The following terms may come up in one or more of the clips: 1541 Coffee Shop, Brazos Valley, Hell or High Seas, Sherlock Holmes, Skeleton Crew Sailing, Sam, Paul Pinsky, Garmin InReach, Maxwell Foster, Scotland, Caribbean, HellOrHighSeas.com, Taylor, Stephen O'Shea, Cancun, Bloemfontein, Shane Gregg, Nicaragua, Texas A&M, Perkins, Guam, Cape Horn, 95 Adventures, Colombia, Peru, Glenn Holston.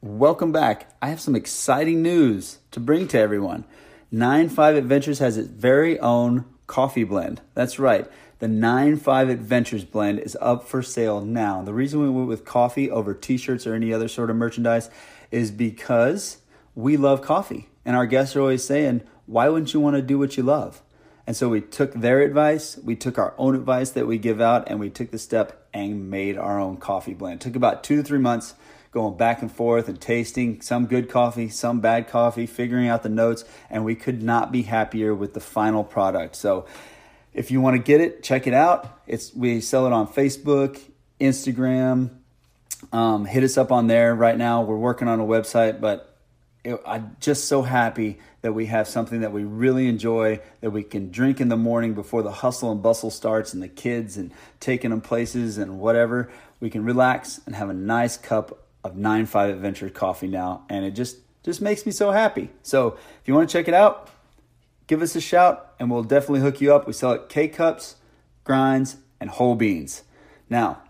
Welcome back. I have some exciting news to bring to everyone. 95 Adventures has its very own coffee blend. That's right. The 95 Adventures blend is up for sale now. The reason we went with coffee over t-shirts or any other sort of merchandise is because we love coffee. And our guests are always saying, why wouldn't you want to do what you love? And so we took their advice, we took our own advice that we give out, and we took the step and made our own coffee blend. It took about 2 to 3 months going back and forth and tasting some good coffee, some bad coffee, figuring out the notes, and we could not be happier with the final product. So if you want to get it, check it out. We sell it on Facebook, Instagram. Hit us up on there right now. We're working on a website, but I'm just so happy that we have something that we really enjoy, that we can drink in the morning before the hustle and bustle starts and the kids and taking them places and whatever. We can relax and have a nice cup of 95 Adventure coffee now, and it just makes me so happy. So if you want to check it out, give us a shout, and we'll definitely hook you up. We sell it K-Cups, grinds, and whole beans. Now,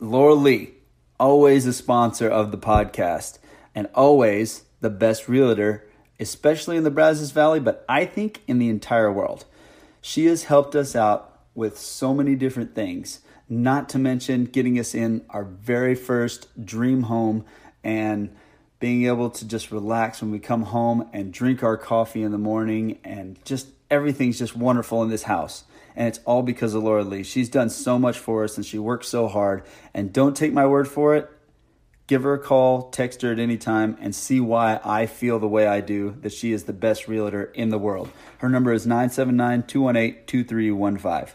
Laura Lee, always a sponsor of the podcast, and always the best realtor, especially in the Brazos Valley, but I think in the entire world. She has helped us out with so many different things, not to mention getting us in our very first dream home and being able to just relax when we come home and drink our coffee in the morning, and just everything's just wonderful in this house. And it's all because of Laura Lee. She's done so much for us and she works so hard. And don't take my word for it. Give her a call, text her at any time, and see why I feel the way I do that she is the best realtor in the world. Her number is 979-218-2315.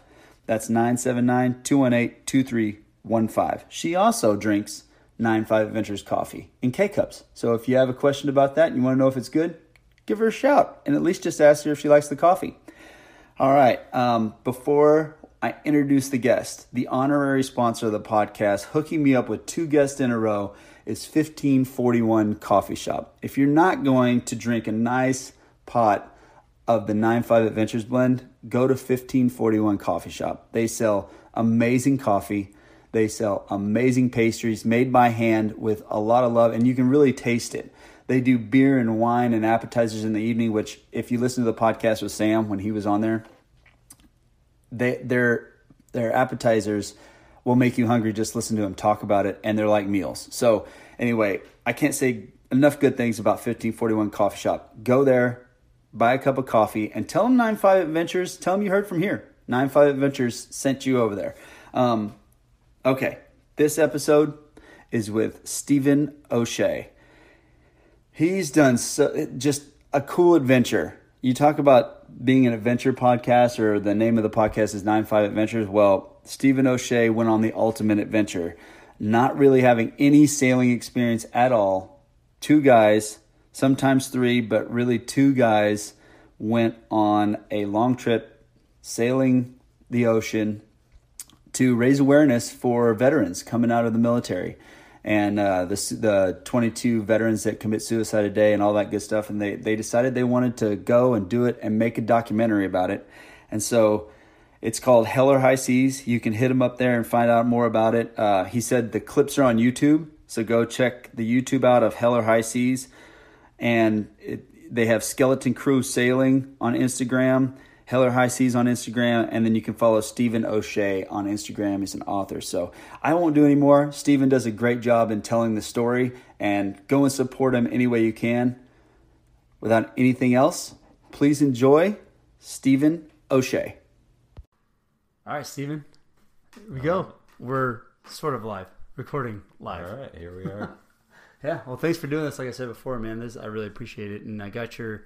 That's 979-218-2315. She also drinks 95 Adventures coffee in K-Cups. So if you have a question about that and you want to know if it's good, give her a shout and at least just ask her if she likes the coffee. All right, before I introduce the guest, the honorary sponsor of the podcast, hooking me up with 2 guests in a row, is 1541 Coffee Shop. If you're not going to drink a nice pot of the 95 Adventures blend, go to 1541 Coffee Shop. They sell amazing coffee. They sell amazing pastries made by hand with a lot of love, and you can really taste it. They do beer and wine and appetizers in the evening, which if you listen to the podcast with Sam when he was on there, their appetizers will make you hungry. Just listen to them talk about it, and they're like meals. So anyway, I can't say enough good things about 1541 Coffee Shop. Go there, buy a cup of coffee, and tell them 95 Adventures. Tell them you heard from here. 95 Adventures sent you over there. Okay, this episode is with Stephen O'Shea. He's done just a cool adventure. You talk about being an adventure podcast, or the name of the podcast is 95 Adventures. Well, Stephen O'Shea went on the ultimate adventure, not really having any sailing experience at all. 2 guys, sometimes 3, but really 2 guys went on a long trip sailing the ocean to raise awareness for veterans coming out of the military. And the 22 veterans that commit suicide a day and all that good stuff. And they decided they wanted to go and do it and make a documentary about it. And so it's called Hell or High Seas. You can hit him up there and find out more about it. He said the clips are on YouTube. So go check the YouTube out of Hell or High Seas. And they have Skeleton Crew Sailing on Instagram, Hell or High Seas on Instagram, and then you can follow Stephen O'Shea on Instagram. He's an author, so I won't do any more. Stephen does a great job in telling the story, and go and support him any way you can. Without anything else, please enjoy Stephen O'Shea. All right, Stephen, here we go. Right. We're sort of live, recording live. All right, here we are. Yeah, well, thanks for doing this. Like I said before, man, I really appreciate it, and I got your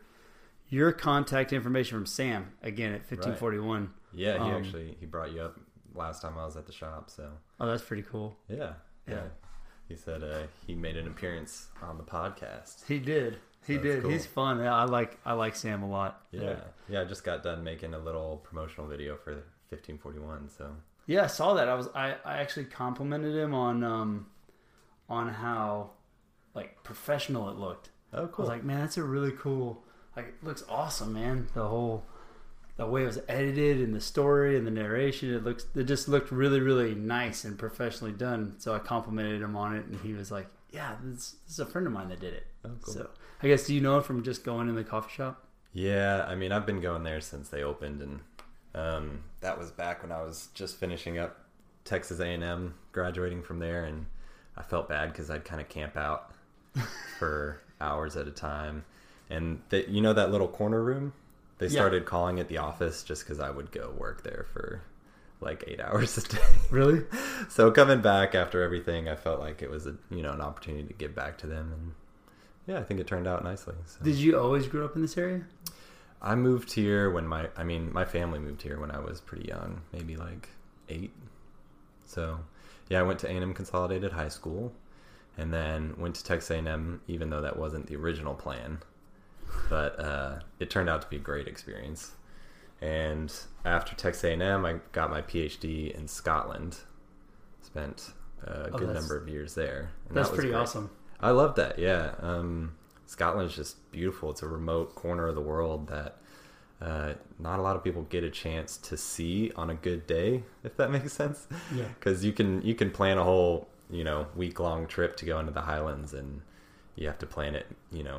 contact information from Sam again at 1541. Right. Yeah, he brought you up last time I was at the shop. So that's pretty cool. Yeah. He said he made an appearance on the podcast. He did. Cool. He's fun. I like Sam a lot. Yeah. I just got done making a little promotional video for 1541. So yeah, I saw that. I actually complimented him on how like professional it looked. Oh, cool. I was like, man, that's a really cool. Like, it looks awesome, man. The way it was edited and the story and the narration, it just looked really, really nice and professionally done. So I complimented him on it, and he was like, Yeah, this is a friend of mine that did it. Oh, cool. So I guess, do you know it from just going in the coffee shop? Yeah, I mean, I've been going there since they opened, and that was back when I was just finishing up Texas A&M, graduating from there, and I felt bad because I'd kind of camp out for hours at a time. And you know that little corner room? They started calling it the office just because I would go work there for like 8 hours a day. Really? So coming back after everything, I felt like it was an opportunity to give back to them, and yeah, I think it turned out nicely. So. Did you always grow up in this area? I moved here when my family moved here when I was pretty young, maybe like 8. So yeah, I went to A&M Consolidated High School, and then went to Texas A&M, even though that wasn't the original plan. But it turned out to be a great experience. And after Texas A&M, I got my PhD in Scotland. Spent a good number of years there. And that's pretty awesome. I love that, yeah. Scotland's just beautiful. It's a remote corner of the world that not a lot of people get a chance to see on a good day, if that makes sense. Yeah. Because you can plan a whole week-long trip to go into the Highlands, and you have to plan it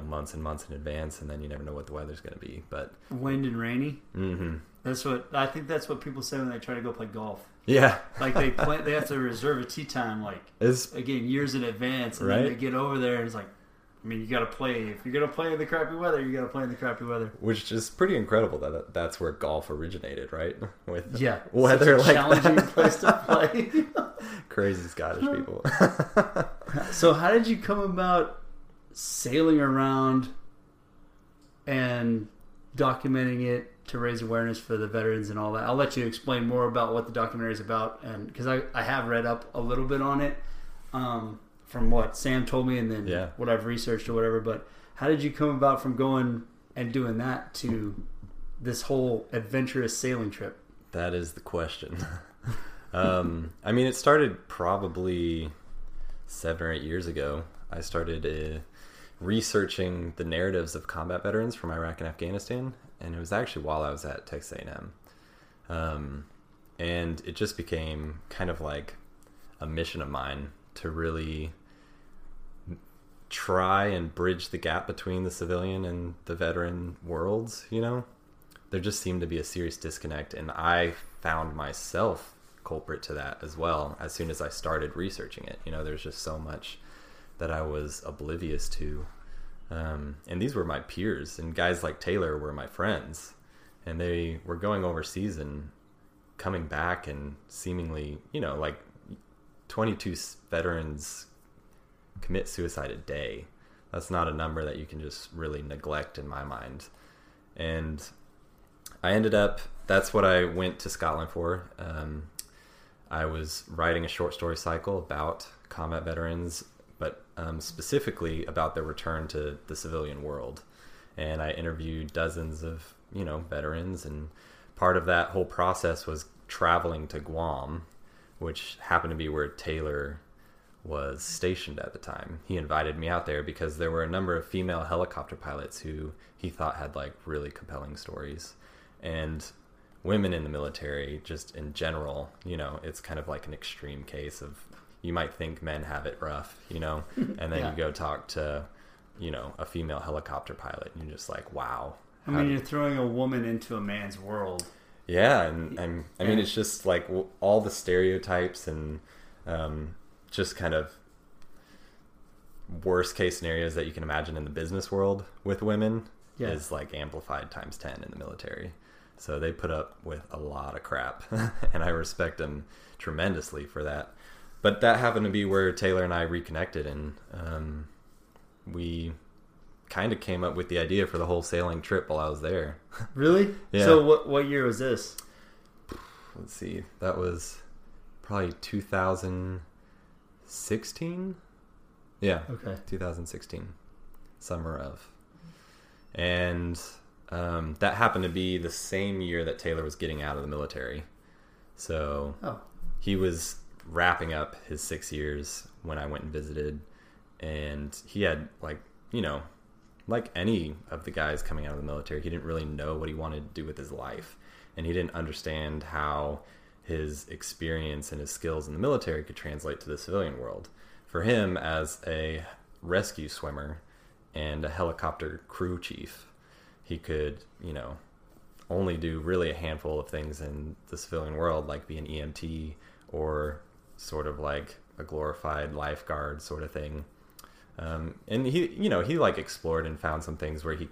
months and months in advance, and then you never know what the weather's going to be. But wind and rainy. Mm-hmm. That's what I think. That's what people say when they try to go play golf. Yeah, like they have to reserve a tee time years in advance, and right? Then they get over there and it's like, I mean, you got to play. If you're going to play in the crappy weather, you got to play in the crappy weather. Which is pretty incredible that that's where golf originated, right? With weather such a challenging place to play. Crazy Scottish people. So how did you come about sailing around and documenting it to raise awareness for the veterans and all that? I'll let you explain more about what the documentary is about, and because I have read up a little bit on it. From what Sam told me, and then what I've researched or whatever. But how did you come about from going and doing that to this whole adventurous sailing trip? That is the question. I mean, it started probably 7 or 8 years ago. I started researching the narratives of combat veterans from Iraq and Afghanistan, and it was actually while I was at Texas A&M. And it just became kind of like a mission of mine to really try and bridge the gap between the civilian and the veteran worlds. There just seemed to be a serious disconnect, and I found myself culprit to that as well. As soon as I started researching it, there's just so much that I was oblivious to. And these were my peers, and guys like Taylor were my friends, and they were going overseas and coming back and seemingly, 22 veterans commit suicide a day. That's not a number that you can just really neglect in my mind. And I ended up, that's what I went to Scotland for. I was writing a short story cycle about combat veterans, but specifically about their return to the civilian world. And I interviewed dozens of, veterans. And part of that whole process was traveling to Guam, which happened to be where Taylor was stationed at the time. He invited me out there because there were a number of female helicopter pilots who he thought had really compelling stories. And women in the military, just in general, it's kind of like an extreme case of, you might think men have it rough, and then you go talk to, a female helicopter pilot, and you're just like, wow. I mean, you're throwing a woman into a man's world. Yeah, and I mean, it's just like all the stereotypes and just kind of worst case scenarios that you can imagine in the business world with women is amplified times 10 in the military. So they put up with a lot of crap, and I respect them tremendously for that. But that happened to be where Taylor and I reconnected, and we kind of came up with the idea for the whole sailing trip while I was there. Really? Yeah. So what year was this? Let's see. That was probably 2016. Yeah. Okay. 2016. Summer of. And that happened to be the same year that Taylor was getting out of the military. So he was wrapping up his 6 years when I went and visited, and he had like any of the guys coming out of the military, he didn't really know what he wanted to do with his life. And he didn't understand how his experience and his skills in the military could translate to the civilian world. for him as a rescue swimmer and a helicopter crew chief. He could, you know, only do really a handful of things in the civilian world, like be an EMT or sort of like a glorified lifeguard sort of thing. And he, you know, he like explored and found some things where he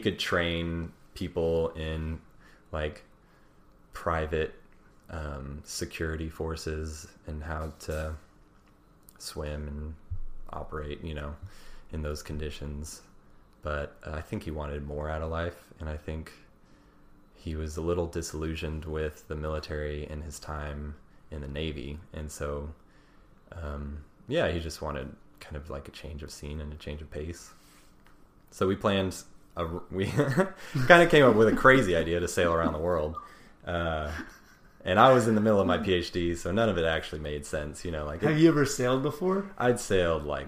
could train people in like private security forces and how to swim and operate, you know, in those conditions. But I think he wanted more out of life, and I think he was a little disillusioned with the military and his time in the Navy. And so, yeah, he just wanted kind of like a change of scene and a change of pace. So we planned, we kind of came up with a crazy idea to sail around the world. And I was in the middle of my PhD, so none of it actually made sense. You know, like, have you ever sailed before? I'd sailed like,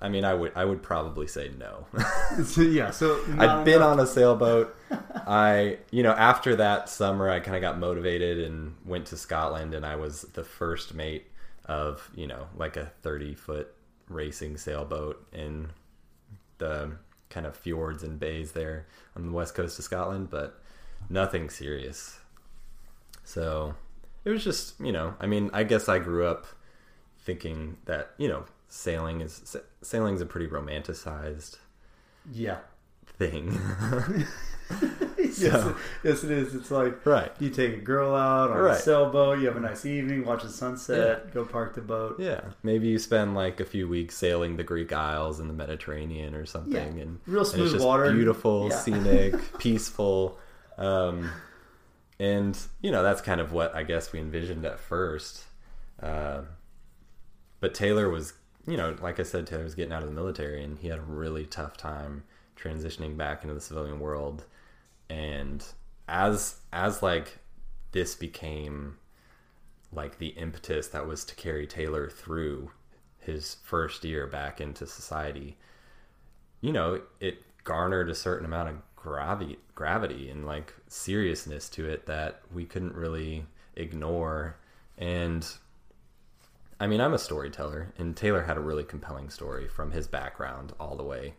I mean, I would probably say no. I've been on a sailboat. After that summer, I kind of got motivated and went to Scotland, and I was the first mate of, you know, like a 30-foot racing sailboat in the kind of fjords and bays there on the west coast of Scotland, but nothing serious. So it was just, you know, I mean, I guess I grew up thinking that, you know, sailing's a pretty romanticized thing. Yes, it is. It's like, right, you take a girl out on a sailboat, you have a nice evening, watch the sunset, go park the boat. Yeah. Maybe you spend like a few weeks sailing the Greek Isles and the Mediterranean or something. Yeah. And real smooth and it's just water. Beautiful, scenic, peaceful. And, you know, that's kind of what I guess we envisioned at first. But Taylor was, you know, like I said, Taylor was getting out of the military, and he had a really tough time transitioning back into the civilian world. And as like this became like the impetus that was to carry Taylor through his first year back into society, you know, it garnered a certain amount of gravity and like seriousness to it that we couldn't really ignore. And I mean, I'm a storyteller, and Taylor had a really compelling story from his background all the way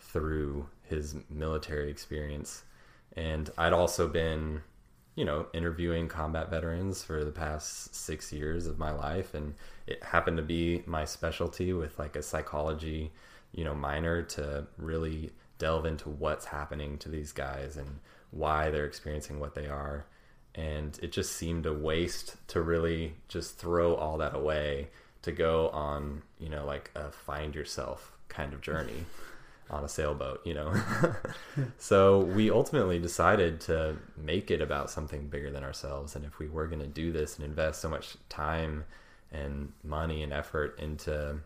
through his military experience. And I'd also been, you know, interviewing combat veterans for the past 6 years of my life. And it happened to be my specialty with like a psychology, you know, minor, to really delve into what's happening to these guys and why they're experiencing what they are. And it just seemed a waste to really just throw all that away to go on, you know, like a find yourself kind of journey. On a sailboat, you know. So we ultimately decided to make it about something bigger than ourselves. And if we were going to do this and invest so much time and money and effort into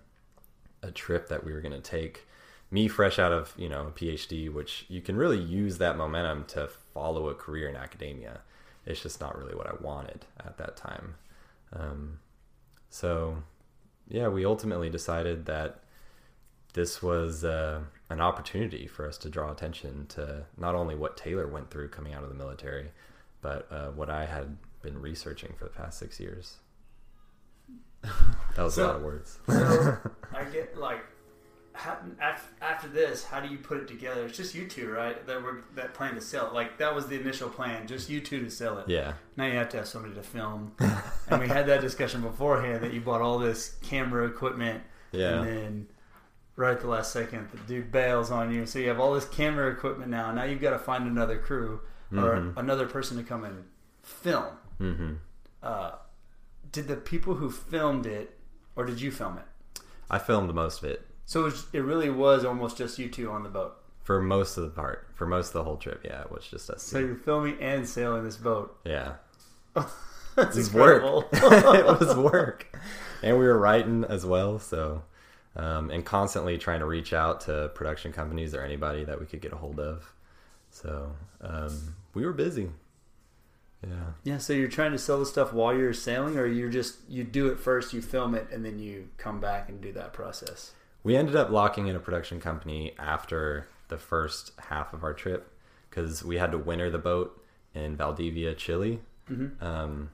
a trip that we were going to take, me fresh out of, you know, a PhD, which you can really use that momentum to follow a career in academia. It's just not really what I wanted at that time. So yeah, we ultimately decided that this was an opportunity for us to draw attention to not only what Taylor went through coming out of the military, but what I had been researching for the past 6 years. That was a lot of words. So I get like, after this, how do you put it together? It's just you two, right? That plan to sell it. Like, that was the initial plan, just you two to sell it. Yeah. Now you have to have somebody to film. And we had that discussion beforehand that you bought all this camera equipment. Yeah. And then right at the last second, the dude bails on you. So you have all this camera equipment now. Now you've got to find another crew or another person to come in and film. Mm-hmm. Did the people who filmed it, or did you film it? I filmed most of it. So it really was almost just you two on the boat? For most of the part. For most of the whole trip, yeah. It was just us two. So you're filming and sailing this boat. Yeah. That's incredible. It was work. And we were writing as well, so... and constantly trying to reach out to production companies or anybody that we could get a hold of. So we were busy. Yeah. Yeah. So you're trying to sell the stuff while you're sailing, or you're just, you do it first, you film it, and then you come back and do that process? We ended up locking in a production company after the first half of our trip because we had to winter the boat in Valdivia, Chile. Mm-hmm.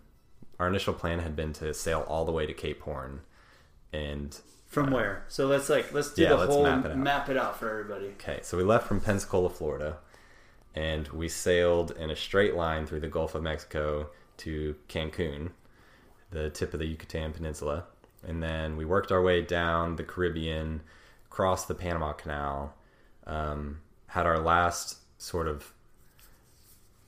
Our initial plan had been to sail all the way to Cape Horn, and From where? So let's map it out for everybody. Okay, so we left from Pensacola, Florida, and we sailed in a straight line through the Gulf of Mexico to Cancun, the tip of the Yucatan Peninsula, and then we worked our way down the Caribbean, crossed the Panama Canal, had our last sort of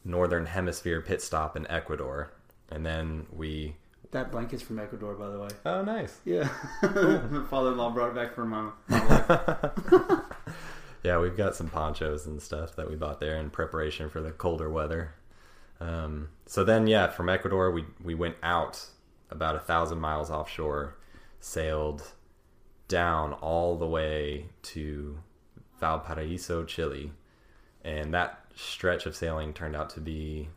northern hemisphere pit stop in Ecuador, and then we... That blanket's from Ecuador, by the way. Oh, nice. Yeah. My father-in-law brought it back for my wife. Yeah, we've got some ponchos and stuff that we bought there in preparation for the colder weather. So then, yeah, from Ecuador, we went out about 1,000 miles offshore, sailed down all the way to Valparaiso, Chile. And that stretch of sailing turned out to be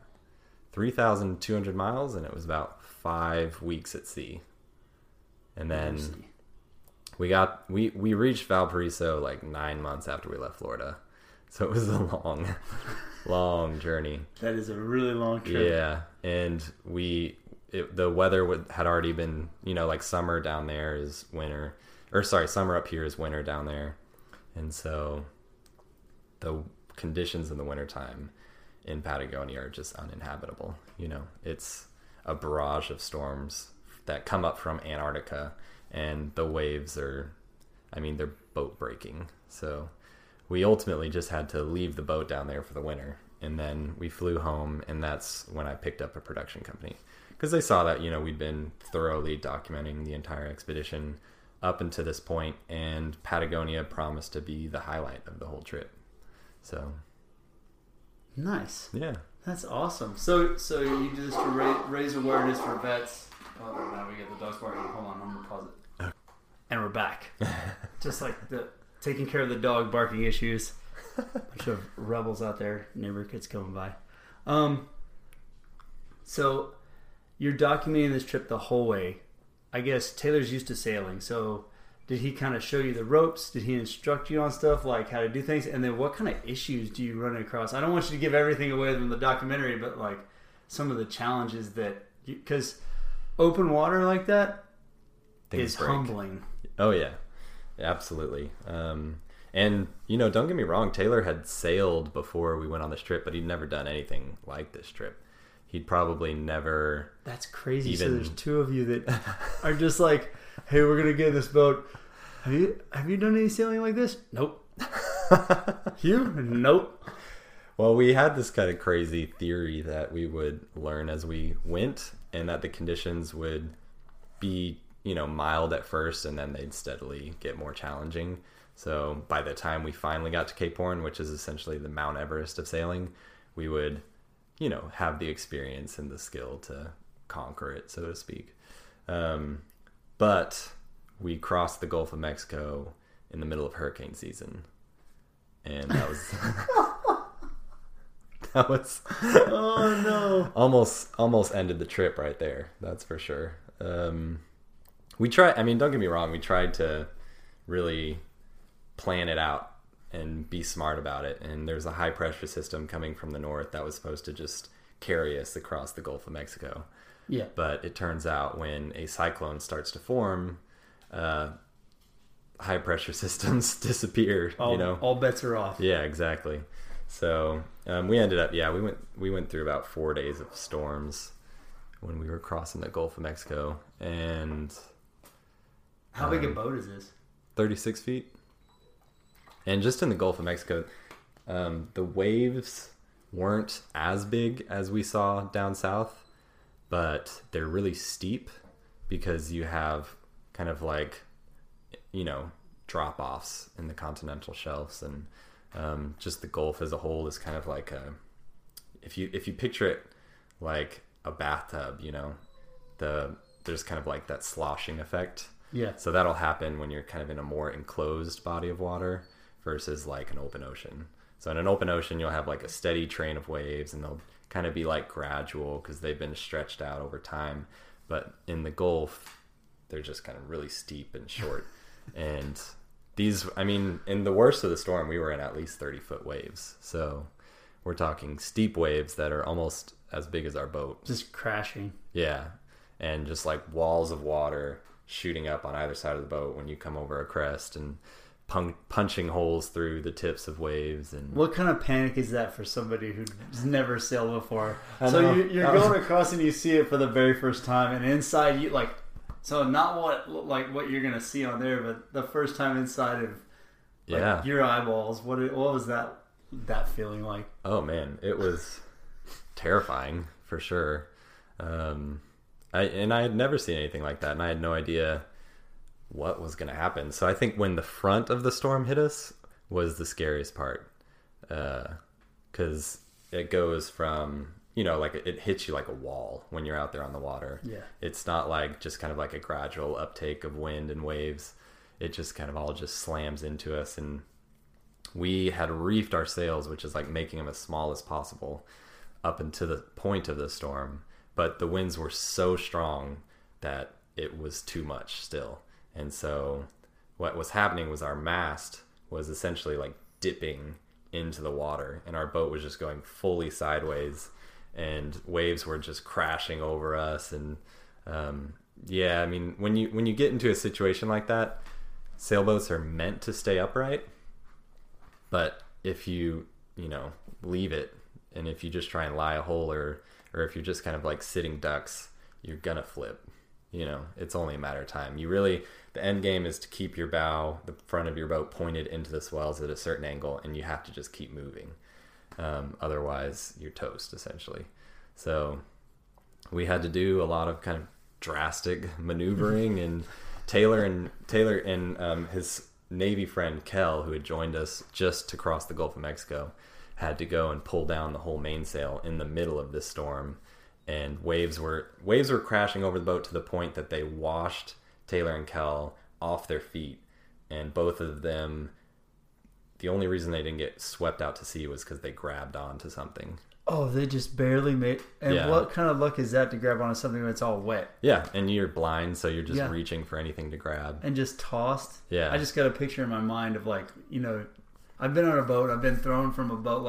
3,200 miles, and it was about 5 weeks at sea. And then we reached Valparaiso like 9 months after we left Florida, so it was a long long journey. That is a really long trip. Yeah. And the weather had already been, you know, like summer down there is winter, or sorry, summer up here is winter down there, and so the conditions in the wintertime in Patagonia are just uninhabitable. You know, it's a barrage of storms that come up from Antarctica, and the waves are, I mean, they're boat breaking. So we ultimately just had to leave the boat down there for the winter, and then we flew home, and that's when I picked up a production company, because they saw that, you know, we'd been thoroughly documenting the entire expedition up until this point, and Patagonia promised to be the highlight of the whole trip. So nice. Yeah. That's awesome. So you do this to raise awareness for vets. Oh, now we get the dogs barking. Hold on, I'm going to pause it. And we're back. Just like the taking care of the dog barking issues. Bunch of rebels out there. Neighbor kids coming by. So you're documenting this trip the whole way. I guess Taylor's used to sailing. So did he kind of show you the ropes? Did he instruct you on stuff like how to do things? And then what kind of issues do you run across? I don't want you to give everything away from the documentary, but like some of the challenges that, because open water like that is humbling. Oh yeah, absolutely. And you know, don't get me wrong, Taylor had sailed before we went on this trip, but he'd never done anything like this trip. He'd probably never. That's crazy. Even... So there's two of you that are just like, hey, we're going to get in this boat. Have you done any sailing like this? Nope. You? Nope. Well, we had this kind of crazy theory that we would learn as we went, and that the conditions would be, you know, mild at first, and then they'd steadily get more challenging. So by the time we finally got to Cape Horn, which is essentially the Mount Everest of sailing, we would, you know, have the experience and the skill to conquer it, so to speak. But we crossed the Gulf of Mexico in the middle of hurricane season, and that was that was oh no, almost ended the trip right there. That's for sure. We tried. I mean, don't get me wrong. We tried to really plan it out and be smart about it. And there's a high pressure system coming from the north that was supposed to just carry us across the Gulf of Mexico. Yeah. But it turns out when a cyclone starts to form, high pressure systems disappear. You know, all bets are off. Yeah, exactly. So we ended up, we went through about 4 days of storms when we were crossing the Gulf of Mexico. And how big a boat is this? 36 feet. And just in the Gulf of Mexico, the waves weren't as big as we saw down south, but they're really steep because you have kind of like, you know, drop-offs in the continental shelves, and just the Gulf as a whole is kind of like a, if you picture it like a bathtub, you know, there's kind of like that sloshing effect. Yeah. So that'll happen when you're kind of in a more enclosed body of water versus like an open ocean. So in an open ocean, you'll have like a steady train of waves, and they'll kind of be like gradual because they've been stretched out over time. But in the Gulf, they're just kind of really steep and short. And these, I mean, in the worst of the storm, we were in at least 30-foot waves. So we're talking steep waves that are almost as big as our boat. Just crashing. Yeah. And just like walls of water shooting up on either side of the boat when you come over a crest and punching holes through the tips of waves. And what kind of panic is that for somebody who's never sailed before? So you're going across and you see it for the very first time, and inside you like, so not what you're gonna see on there, but the first time inside of like, your eyeballs. What was that feeling like? Oh man, it was terrifying for sure. I had never seen anything like that, and I had no idea what was going to happen. So I think when the front of the storm hit us was the scariest part, because it goes from, like it hits you like a wall when you're out there on the water. Yeah, it's not like just kind of like a gradual uptake of wind and waves. It just kind of all just slams into us, and we had reefed our sails, which is like making them as small as possible up into the point of the storm, but the winds were so strong that it was too much still. And so what was happening was our mast was essentially like dipping into the water, and our boat was just going fully sideways, and waves were just crashing over us. And when you get into a situation like that, sailboats are meant to stay upright, but if you leave it, and if you just try and lie a hole or if you're just kind of like sitting ducks, you're gonna flip. It's only a matter of time. The end game is to keep your bow, the front of your boat, pointed into the swells at a certain angle, and you have to just keep moving. Otherwise, you're toast, essentially. So we had to do a lot of kind of drastic maneuvering, and Taylor and his Navy friend, Kel, who had joined us just to cross the Gulf of Mexico, had to go and pull down the whole mainsail in the middle of this storm. And waves were crashing over the boat to the point that they washed Taylor and Kel off their feet. And both of them, the only reason they didn't get swept out to sea was because they grabbed onto something. Oh, they just barely made... And what kind of luck is that to grab onto something when it's all wet? Yeah, and you're blind, so you're just reaching for anything to grab. And just tossed? Yeah. I just got a picture in my mind of I've been on a boat, I've been thrown from a boat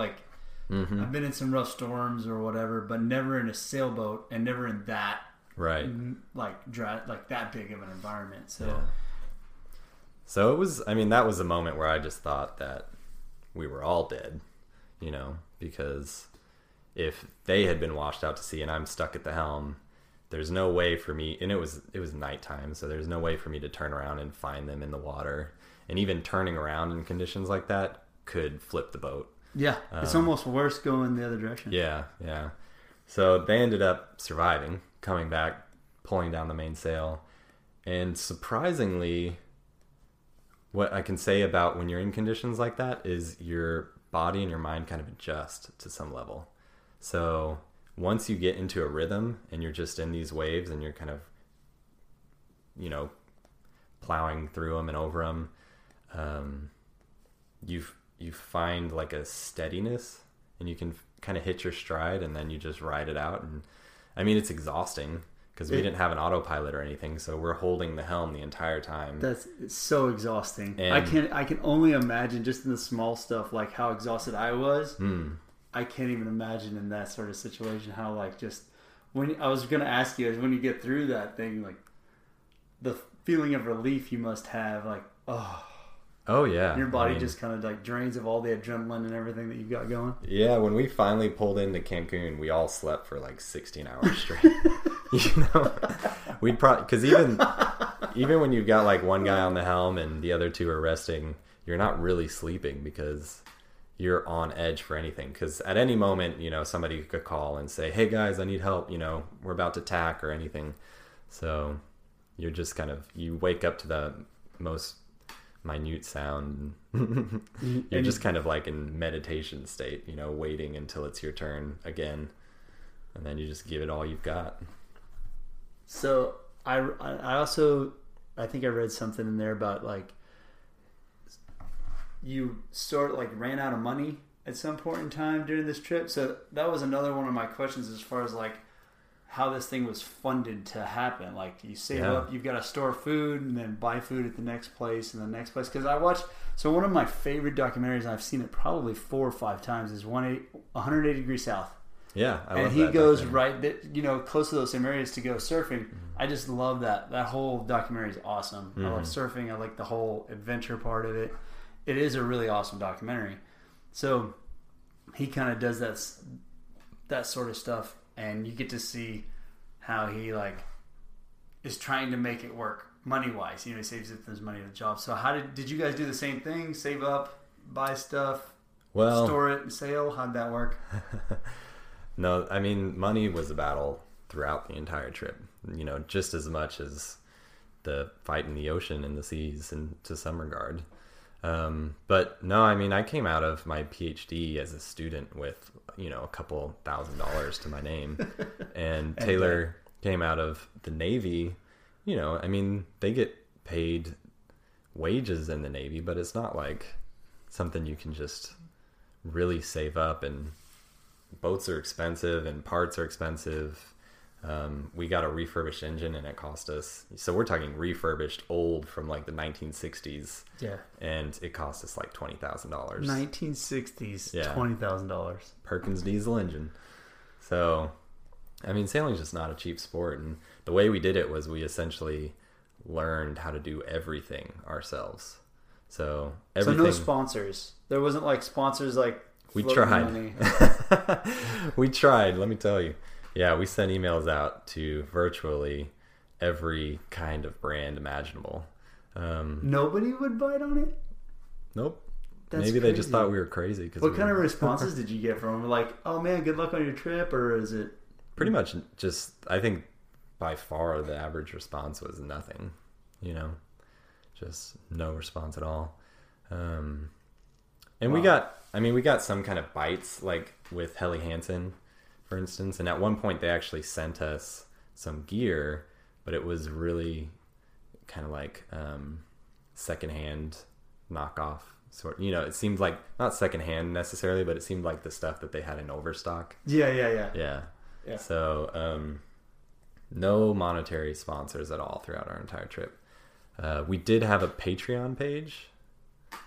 Mm-hmm. I've been in some rough storms or whatever, but never in a sailboat and never in that dry, that big of an environment. So, so it was. I mean, that was a moment where I just thought that we were all dead, because if they had been washed out to sea and I'm stuck at the helm, there's no way for me. And it was nighttime, so there's no way for me to turn around and find them in the water. And even turning around in conditions like that could flip the boat. Yeah, it's almost worse going the other direction. Yeah. So they ended up surviving, coming back, pulling down the mainsail. And surprisingly, what I can say about when you're in conditions like that is your body and your mind kind of adjust to some level. So once you get into a rhythm and you're just in these waves and you're kind of, plowing through them and over them, you find like a steadiness, and you can kind of hit your stride, and then you just ride it out. And I mean, it's exhausting because we didn't have an autopilot or anything, so we're holding the helm the entire time. It's so exhausting. And I can only imagine just in the small stuff, like how exhausted I was. I can't even imagine in that sort of situation how when I was going to ask you is when you get through that thing, like the feeling of relief you must have, Oh, yeah. And your body just kind of drains of all the adrenaline and everything that you've got going. Yeah, when we finally pulled into Cancun, we all slept for 16 hours straight. We'd probably... Because even when you've got one guy on the helm and the other two are resting, you're not really sleeping because you're on edge for anything. Because at any moment, somebody could call and say, hey guys, I need help, we're about to tack or anything. So you're just kind of... You wake up to the most... minute sound. You're just kind of in meditation state, waiting until it's your turn again, and then you just give it all you've got. So I think I read something in there about you sort of ran out of money at some point in time during this trip. So that was another one of my questions as far as how this thing was funded to happen. You save up, you've got to store food and then buy food at the next place and the next place. Because I watched, so one of my favorite documentaries, and I've seen it probably 4 or 5 times, is 180 Degrees South. Yeah, I love that. And he goes right, you know, close to those same areas to go surfing. Mm-hmm. I just love that. That whole documentary is awesome. Mm-hmm. I love surfing. I like the whole adventure part of it. It is a really awesome documentary. So he kind of does that sort of stuff, and you get to see how he like is trying to make it work money wise. You know, he saves up his money to the job. So how did you guys do the same thing? Save up, buy stuff, store it, and sail? How'd that work? No, I mean, money was a battle throughout the entire trip. You know, just as much as the fight in the ocean and the seas, and to some regard. But no, I mean, I came out of my PhD as a student with, you know, $2,000 to my name. And Taylor came out of the Navy. You know, I mean, they get paid wages in the Navy, but it's not like something you can just really save up. And boats are expensive and parts are expensive. We got a refurbished engine, and it cost us, so we're talking refurbished old from like the 1960s. Yeah. And it cost us like $20,000. 1960s, yeah. $20,000. Perkins diesel engine. So, I mean, sailing is just not a cheap sport. And the way we did it was we essentially learned how to do everything ourselves. So, everything. So no sponsors. There wasn't like sponsors like we tried. We tried, let me tell you. Yeah, we sent emails out to virtually every kind of brand imaginable. Nobody would bite on it? Nope. That's Maybe crazy. They just thought we were crazy. What kind of responses did you get from them? Like, oh man, good luck on your trip, or is it? Pretty much just, I think by far the average response was nothing. You know, just no response at all. And wow. we got some kind of bites, like with Helly Hansen, for instance. And at one point they actually sent us some gear, but it was really kind of like secondhand knockoff sort. You know, it seemed like not secondhand necessarily, but it seemed like the stuff that they had in overstock. Yeah. So no monetary sponsors at all throughout our entire trip. We did have a Patreon page.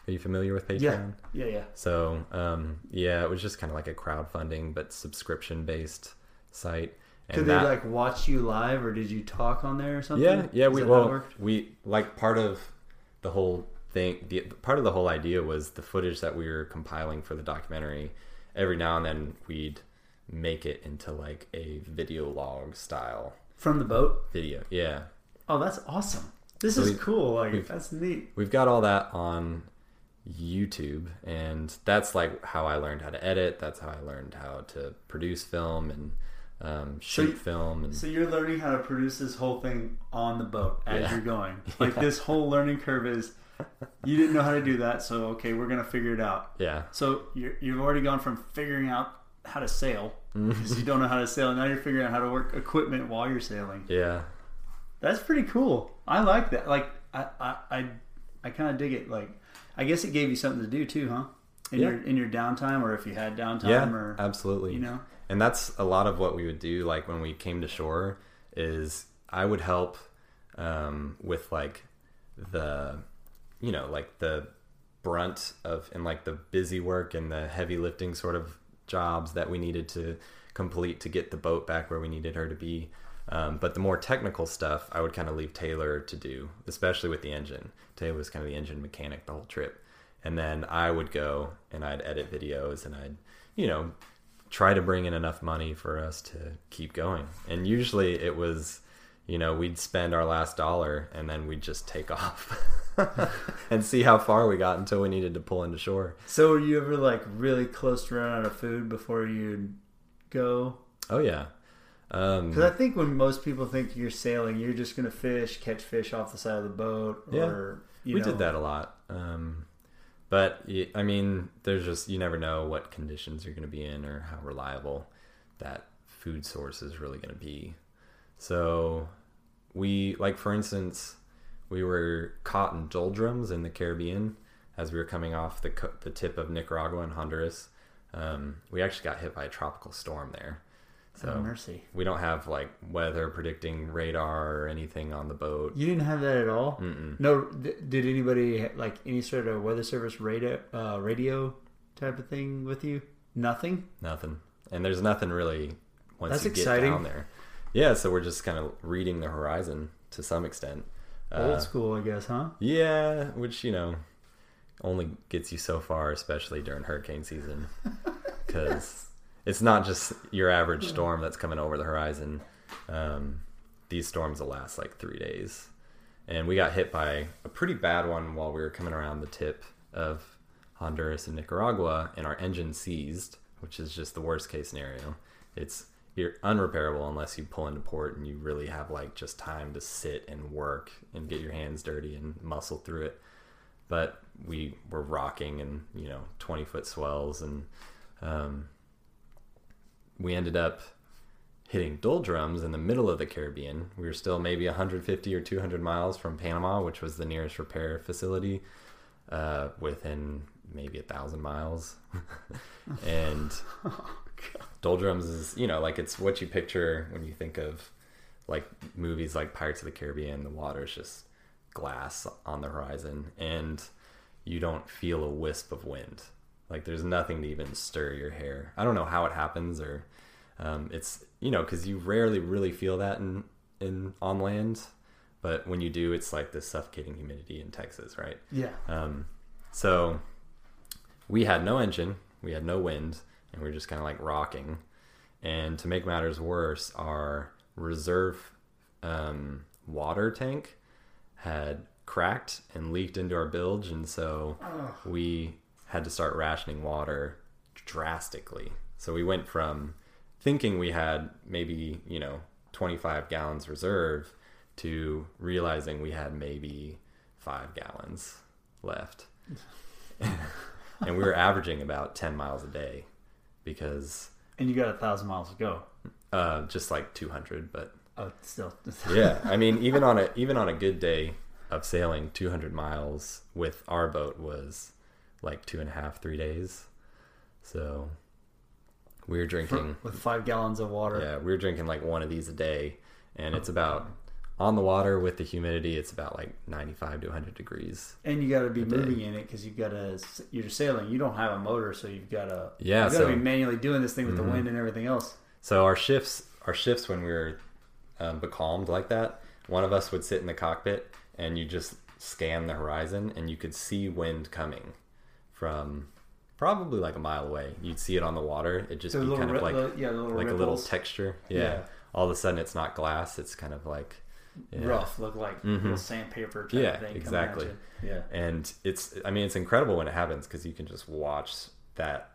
Are you familiar with Patreon? Yeah. So, it was just kind of like a crowdfunding but subscription-based site. And could they like watch you live, or did you talk on there or something? Yeah. We like part of the whole idea was the footage that we were compiling for the documentary. Every now and then we'd make it into like a video log style from the boat video. Yeah. Oh, that's awesome. This is cool. Like, that's neat. We've got all that on YouTube, and that's like how I learned how to edit. That's how I learned how to produce film and shoot film. And so you're learning how to produce this whole thing on the boat as you're going. Like this whole learning curve is you didn't know how to do that. So, okay, we're going to figure it out. Yeah. So you've already gone from figuring out how to sail because you don't know how to sail. Now you're figuring out how to work equipment while you're sailing. Yeah. That's pretty cool. I like that. Like, I kind of dig it. Like, I guess it gave you something to do too, huh? In your downtime, or if you had downtime. Yeah, or, absolutely. You know, and that's a lot of what we would do. Like when we came to shore, is I would help with like the, you know, like the brunt of and like the busy work and the heavy lifting sort of jobs that we needed to complete to get the boat back where we needed her to be. But the more technical stuff, I would kind of leave Taylor to do, especially with the engine. Taylor was kind of the engine mechanic the whole trip. And then I would go and I'd edit videos, and I'd, you know, try to bring in enough money for us to keep going. And usually it was, you know, we'd spend our last dollar and then we'd just take off and see how far we got until we needed to pull into shore. So were you ever like really close to running out of food before you'd go? Oh, yeah. Because I think when most people think you're sailing, you're just going to catch fish off the side of the boat. Or, yeah, we did that a lot. But, I mean, there's just, you never know what conditions you're going to be in or how reliable that food source is really going to be. So we, like, for instance, we were caught in doldrums in the Caribbean as we were coming off the tip of Nicaragua and Honduras. We actually got hit by a tropical storm there. So mercy. We don't have like weather predicting radar or anything on the boat. You didn't have that at all? Mm-mm. No. Did anybody like any sort of weather service radio type of thing with you? Nothing. and there's nothing really once That's you get exciting. Down there. Yeah, so we're just kind of reading the horizon to some extent. Old school, I guess, huh? Yeah, which, you know, only gets you so far, especially during hurricane season, because yes. it's not just your average storm that's coming over the horizon. These storms will last like 3 days, and we got hit by a pretty bad one while we were coming around the tip of Honduras and Nicaragua, and our engine seized, which is just the worst case scenario. You're unrepairable unless you pull into port and you really have like just time to sit and work and get your hands dirty and muscle through it. But we were rocking and, you know, 20-foot swells, and we ended up hitting doldrums in the middle of the Caribbean. We were still maybe 150 or 200 miles from Panama, which was the nearest repair facility, within maybe 1,000 miles. And doldrums is, you know, like, it's what you picture when you think of like movies like Pirates of the Caribbean. The water is just glass on the horizon, and you don't feel a wisp of wind. Like, there's nothing to even stir your hair. I don't know how it happens, or it's, you know, because you rarely really feel that in on land, but when you do, it's like this suffocating humidity in Texas, right? Yeah. So we had no engine, we had no wind, and we were just kind of like rocking. And to make matters worse, our reserve water tank had cracked and leaked into our bilge, and so we had to start rationing water drastically. So we went from thinking we had maybe, you know, 25 gallons reserve to realizing we had maybe 5 gallons left. And we were averaging about 10 miles a day, because... And you got 1,000 miles to go. Just like 200, but... Oh, still. Yeah, I mean, even on a good day of sailing, 200 miles with our boat was like 2.5, 3 days. So we were drinking with 5 gallons of water. Yeah, we were drinking like one of these a day, and it's about, on the water with the humidity, it's about like 95 to 100 degrees. And you got to be moving in it, because you're sailing. You don't have a motor, so you've got to be manually doing this thing with the wind and everything else. So our shifts when we were becalmed like that, one of us would sit in the cockpit and you just scan the horizon, and you could see wind coming from probably like a mile away. You'd see it on the water. It'd just be kind of like a little texture. Yeah. All of a sudden it's not glass. It's kind of like rough, look like little sandpaper type of thing. Exactly. Yeah. And it's incredible when it happens, because you can just watch that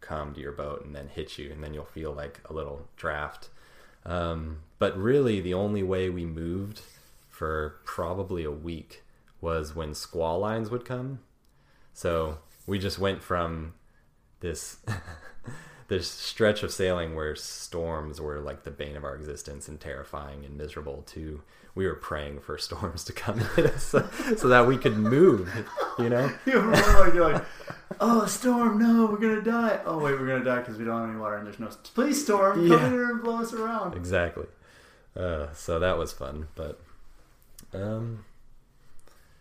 come to your boat and then hit you, and then you'll feel like a little draft. But really the only way we moved for probably a week was when squall lines would come. So we just went from this stretch of sailing where storms were like the bane of our existence and terrifying and miserable, to we were praying for storms to come at us so that we could move, you know? You're like, oh, a storm, no, we're going to die. Oh, wait, we're going to die because we don't have any water and there's no... Please, storm, come here and blow us around. Exactly. So that was fun, but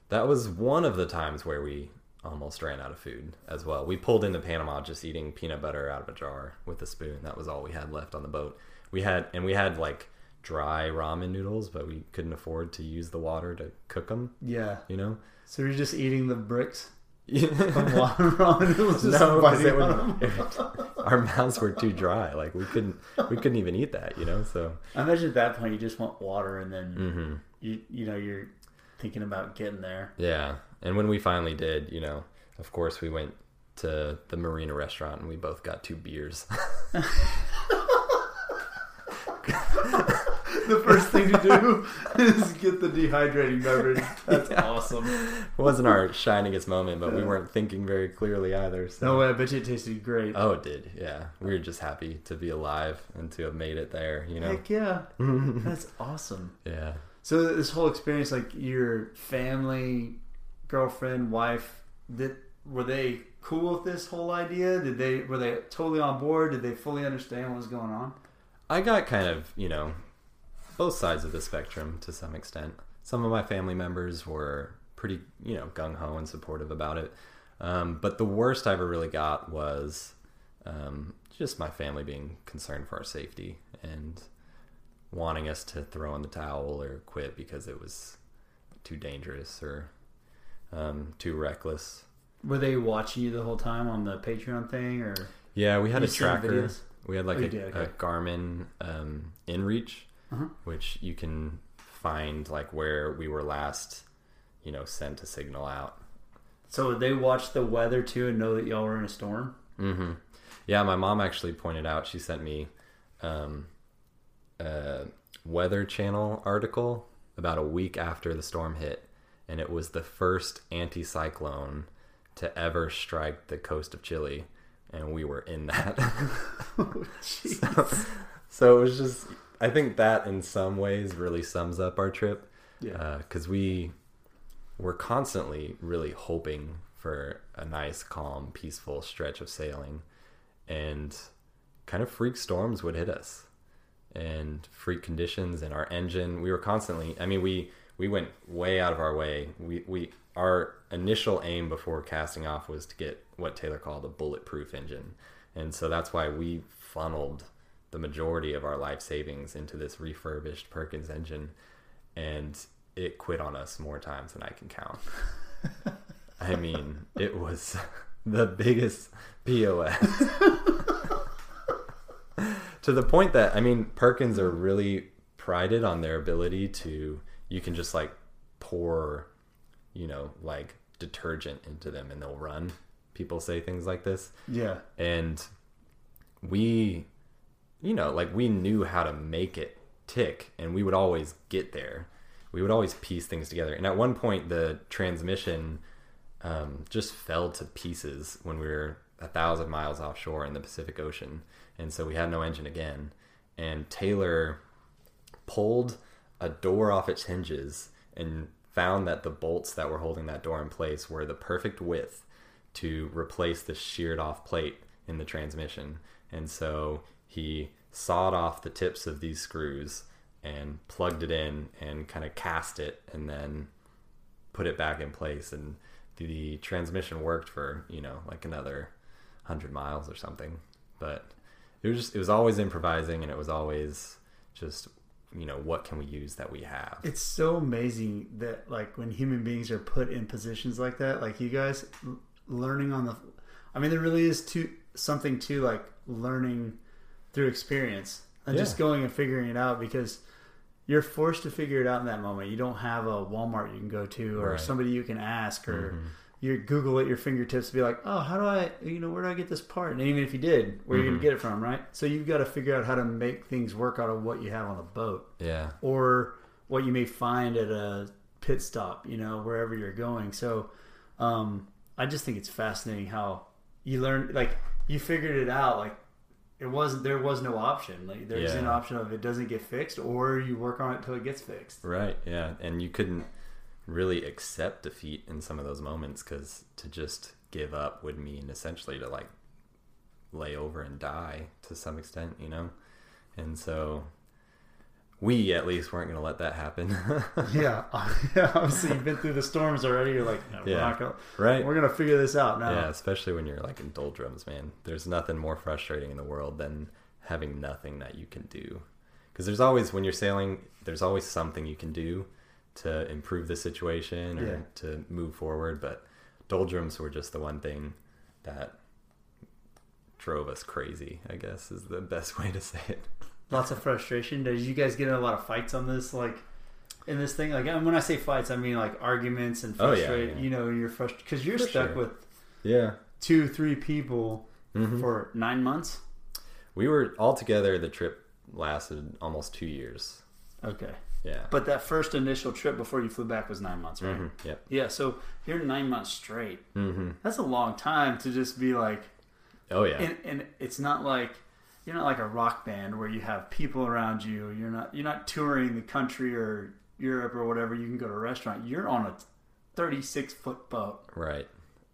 that was one of the times where we almost ran out of food as well. We pulled into Panama just eating peanut butter out of a jar with a spoon. That was all we had left on the boat. We had like dry ramen noodles, but we couldn't afford to use the water to cook them. Yeah. You know? So you're just eating the bricks from water ramen noodles? No, our mouths were too dry. Like, we couldn't even eat that, you know? So I imagine at that point you just want water, and then you know, you're thinking about getting there. Yeah. And when we finally did, you know, of course we went to the marina restaurant and we both got 2 beers. The first thing to do is get the dehydrating beverage. That's awesome. It wasn't our shiningest moment, but we weren't thinking very clearly either. So. No way, I bet you it tasted great. Oh, it did, yeah. We were just happy to be alive and to have made it there, you know? Heck yeah. That's awesome. Yeah. So this whole experience, like your family... girlfriend, wife, were they cool with this whole idea? Were they totally on board? Did they fully understand what was going on? I got kind of, you know, both sides of the spectrum to some extent. Some of my family members were pretty, you know, gung-ho and supportive about it. But the worst I ever really got was Just my family being concerned for our safety and wanting us to throw in the towel or quit because it was too dangerous or too reckless. Were they watching you the whole time on the Patreon thing? Or yeah, we had a tracker. We had like a Garmin InReach, which you can find like where we were last, you know, sent a signal out. So would they watch the weather too and know that y'all were in a storm? Mm-hmm. Yeah, my mom actually pointed out, she sent me a Weather Channel article about a week after the storm hit, and it was the first anticyclone to ever strike the coast of Chile, and we were in that. So it was just, I think that in some ways really sums up our trip, because we were constantly really hoping for a nice, calm, peaceful stretch of sailing, and kind of freak storms would hit us and freak conditions in our engine. We were constantly, I mean, we went way out of our way. Our initial aim before casting off was to get what Taylor called a bulletproof engine. And so that's why we funneled the majority of our life savings into this refurbished Perkins engine, and it quit on us more times than I can count. I mean, it was the biggest POS. To the point that, I mean, Perkins are really prided on their ability to, you can just like pour, you know, like detergent into them and they'll run. People say things like this. Yeah. And we, you know, like we knew how to make it tick, and we would always get there. We would always piece things together. And at one point the transmission just fell to pieces when we were 1,000 miles offshore in the Pacific Ocean. And so we had no engine again. And Taylor pulled a door off its hinges and found that the bolts that were holding that door in place were the perfect width to replace the sheared off plate in the transmission. And so he sawed off the tips of these screws and plugged it in and kind of cast it and then put it back in place. And the transmission worked for, you know, like another 100 miles or something. But it was always improvising, and it was always just, you know, what can we use that we have? It's so amazing that like when human beings are put in positions like that, like you guys learning on the, I mean, there really is something to like learning through experience and just going and figuring it out, because you're forced to figure it out in that moment. You don't have a Walmart you can go to or somebody you can ask, or you Google at your fingertips to be like, oh, how do I, you know, where do I get this part? And even if you did, where are you going to get it from, right? So you've got to figure out how to make things work out of what you have on a boat. Yeah. Or what you may find at a pit stop, you know, wherever you're going. So I just think it's fascinating how you learn, like you figured it out, like there was no option. Like there was an option of it doesn't get fixed, or you work on it until it gets fixed. Right. Yeah. And you couldn't really accept defeat in some of those moments, because to just give up would mean essentially to like lay over and die to some extent, you know? And so we at least weren't going to let that happen. Obviously you've been through the storms already. You're like, no, we're not gonna, we're going to figure this out now. Yeah, especially when you're like in doldrums, man. There's nothing more frustrating in the world than having nothing that you can do. Because there's always, when you're sailing, there's always something you can do to improve the situation or to move forward. But doldrums were just the one thing that drove us crazy, I guess, is the best way to say it. Lots of frustration. Did you guys get in a lot of fights on this, like in this thing? Like, and when I say fights, I mean like arguments and frustrated, you know, you're frustrated because you're stuck with 2-3 people for 9 months. We were all together. The trip lasted almost 2 years. Okay. Yeah. But that first initial trip before you flew back was 9 months, right? Yep. Yeah. So you're 9 months straight. That's a long time to just be like, oh yeah. And it's not like, you're not like a rock band where you have people around you. You're not touring the country or Europe or whatever. You can go to a restaurant. You're on a 36-foot boat. Right.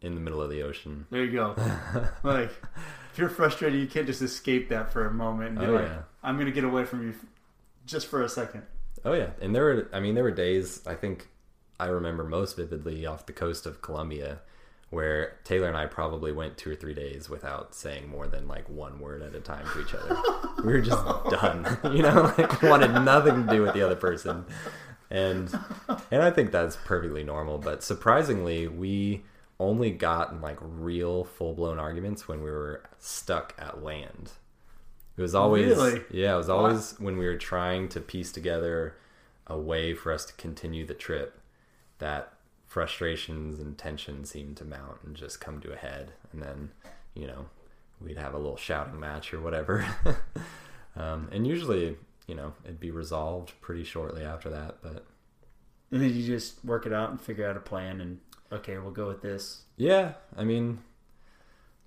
In the middle of the ocean. There you go. Like, if you're frustrated, you can't just escape that for a moment and be I'm going to get away from you just for a second. Oh yeah, and there were days I think I remember most vividly off the coast of Colombia where Taylor and I probably went 2 or 3 days without saying more than like one word at a time to each other. We were just done, you know, like wanted nothing to do with the other person. And I think that's perfectly normal. But surprisingly, we only got in like real full-blown arguments when we were stuck at land. It was always, really? Yeah, it was always when we were trying to piece together a way for us to continue the trip that frustrations and tension seemed to mount and just come to a head. And then, you know, we'd have a little shouting match or whatever. And usually, you know, it'd be resolved pretty shortly after that. But and then you just work it out and figure out a plan and, okay, we'll go with this. Yeah, I mean...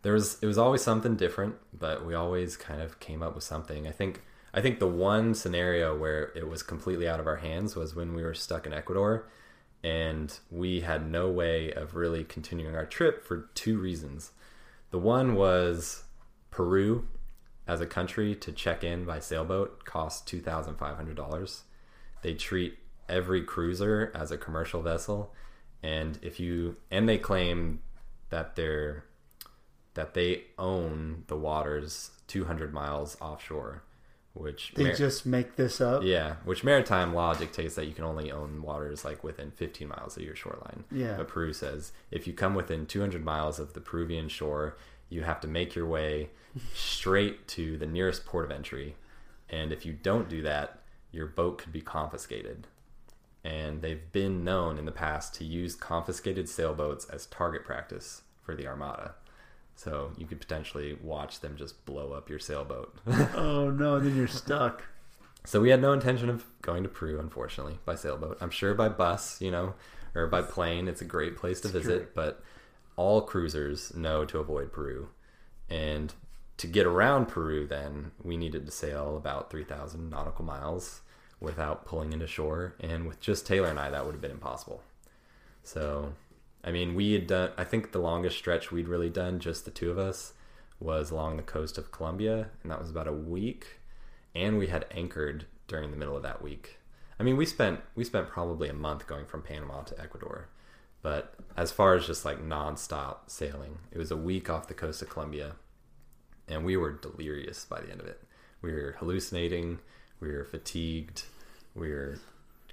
It was always something different, but we always kind of came up with something. I think the one scenario where it was completely out of our hands was when we were stuck in Ecuador, and we had no way of really continuing our trip for two reasons. The one was Peru, as a country, to check in by sailboat costs $2,500. They treat every cruiser as a commercial vessel, and they claim that they own the waters 200 miles offshore, which... They just make this up? Yeah, which maritime law dictates that you can only own waters like within 15 miles of your shoreline. Yeah. But Peru says, if you come within 200 miles of the Peruvian shore, you have to make your way straight to the nearest port of entry. And if you don't do that, your boat could be confiscated. And they've been known in the past to use confiscated sailboats as target practice for the Armada. So you could potentially watch them just blow up your sailboat. Oh, no, then you're stuck. So we had no intention of going to Peru, unfortunately, by sailboat. I'm sure by bus, you know, or by plane. It's a great place to visit, but all cruisers know to avoid Peru. And to get around Peru, then, we needed to sail about 3,000 nautical miles without pulling into shore. And with just Taylor and I, that would have been impossible. So... I mean, we had done, I think the longest stretch we'd really done, just the two of us, was along the coast of Colombia, and that was about a week, and we had anchored during the middle of that week. I mean, we spent probably a month going from Panama to Ecuador, but as far as just like nonstop sailing, it was a week off the coast of Colombia, and we were delirious by the end of it. We were hallucinating, we were fatigued, we were...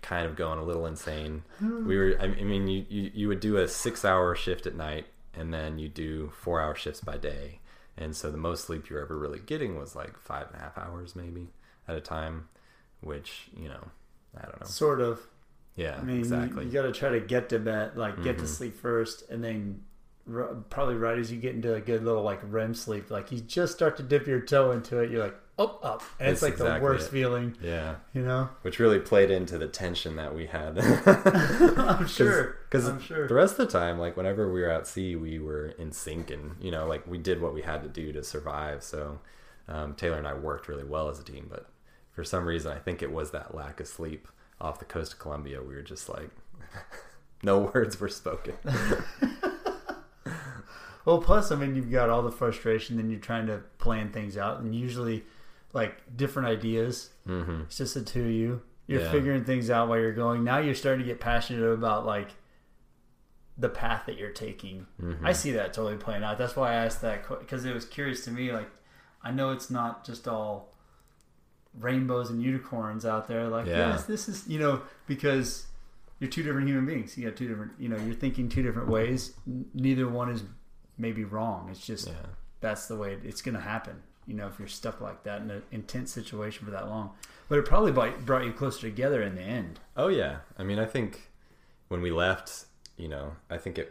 kind of going a little insane. We were, I mean, you would do a 6-hour shift at night, and then you do 4-hour shifts by day, and so the most sleep you're ever really getting was like 5.5 hours maybe at a time, which, you know, I don't know, sort of. Yeah, I mean, exactly. You gotta try to get to bed, like get to sleep first, and then probably right as you get into a good little like REM sleep, like you just start to dip your toe into it, you're like, oh, up. And it's like exactly the worst feeling. Yeah. You know? Which really played into the tension that we had. I'm sure. The rest of the time, like whenever we were out at sea, we were in sync and, you know, like we did what we had to do to survive. So Taylor and I worked really well as a team, but for some reason, I think it was that lack of sleep off the coast of Colombia. We were just like, no words were spoken. Well, plus, I mean, you've got all the frustration, then you're trying to plan things out, and usually, like, different ideas. Mm-hmm. It's just the two of you. You're figuring things out while you're going. Now you're starting to get passionate about, like, the path that you're taking. Mm-hmm. I see that totally playing out. That's why I asked that, because it was curious to me. Like, I know it's not just all rainbows and unicorns out there. Like, yes, this is, you know, because you're two different human beings. You got two different, you know, you're thinking two different ways. Neither one is maybe wrong. It's just that's the way it's going to happen, you know, if you're stuck like that in an intense situation for that long. But it probably brought you closer together in the end. Oh yeah, I mean, I think when we left, you know, I think it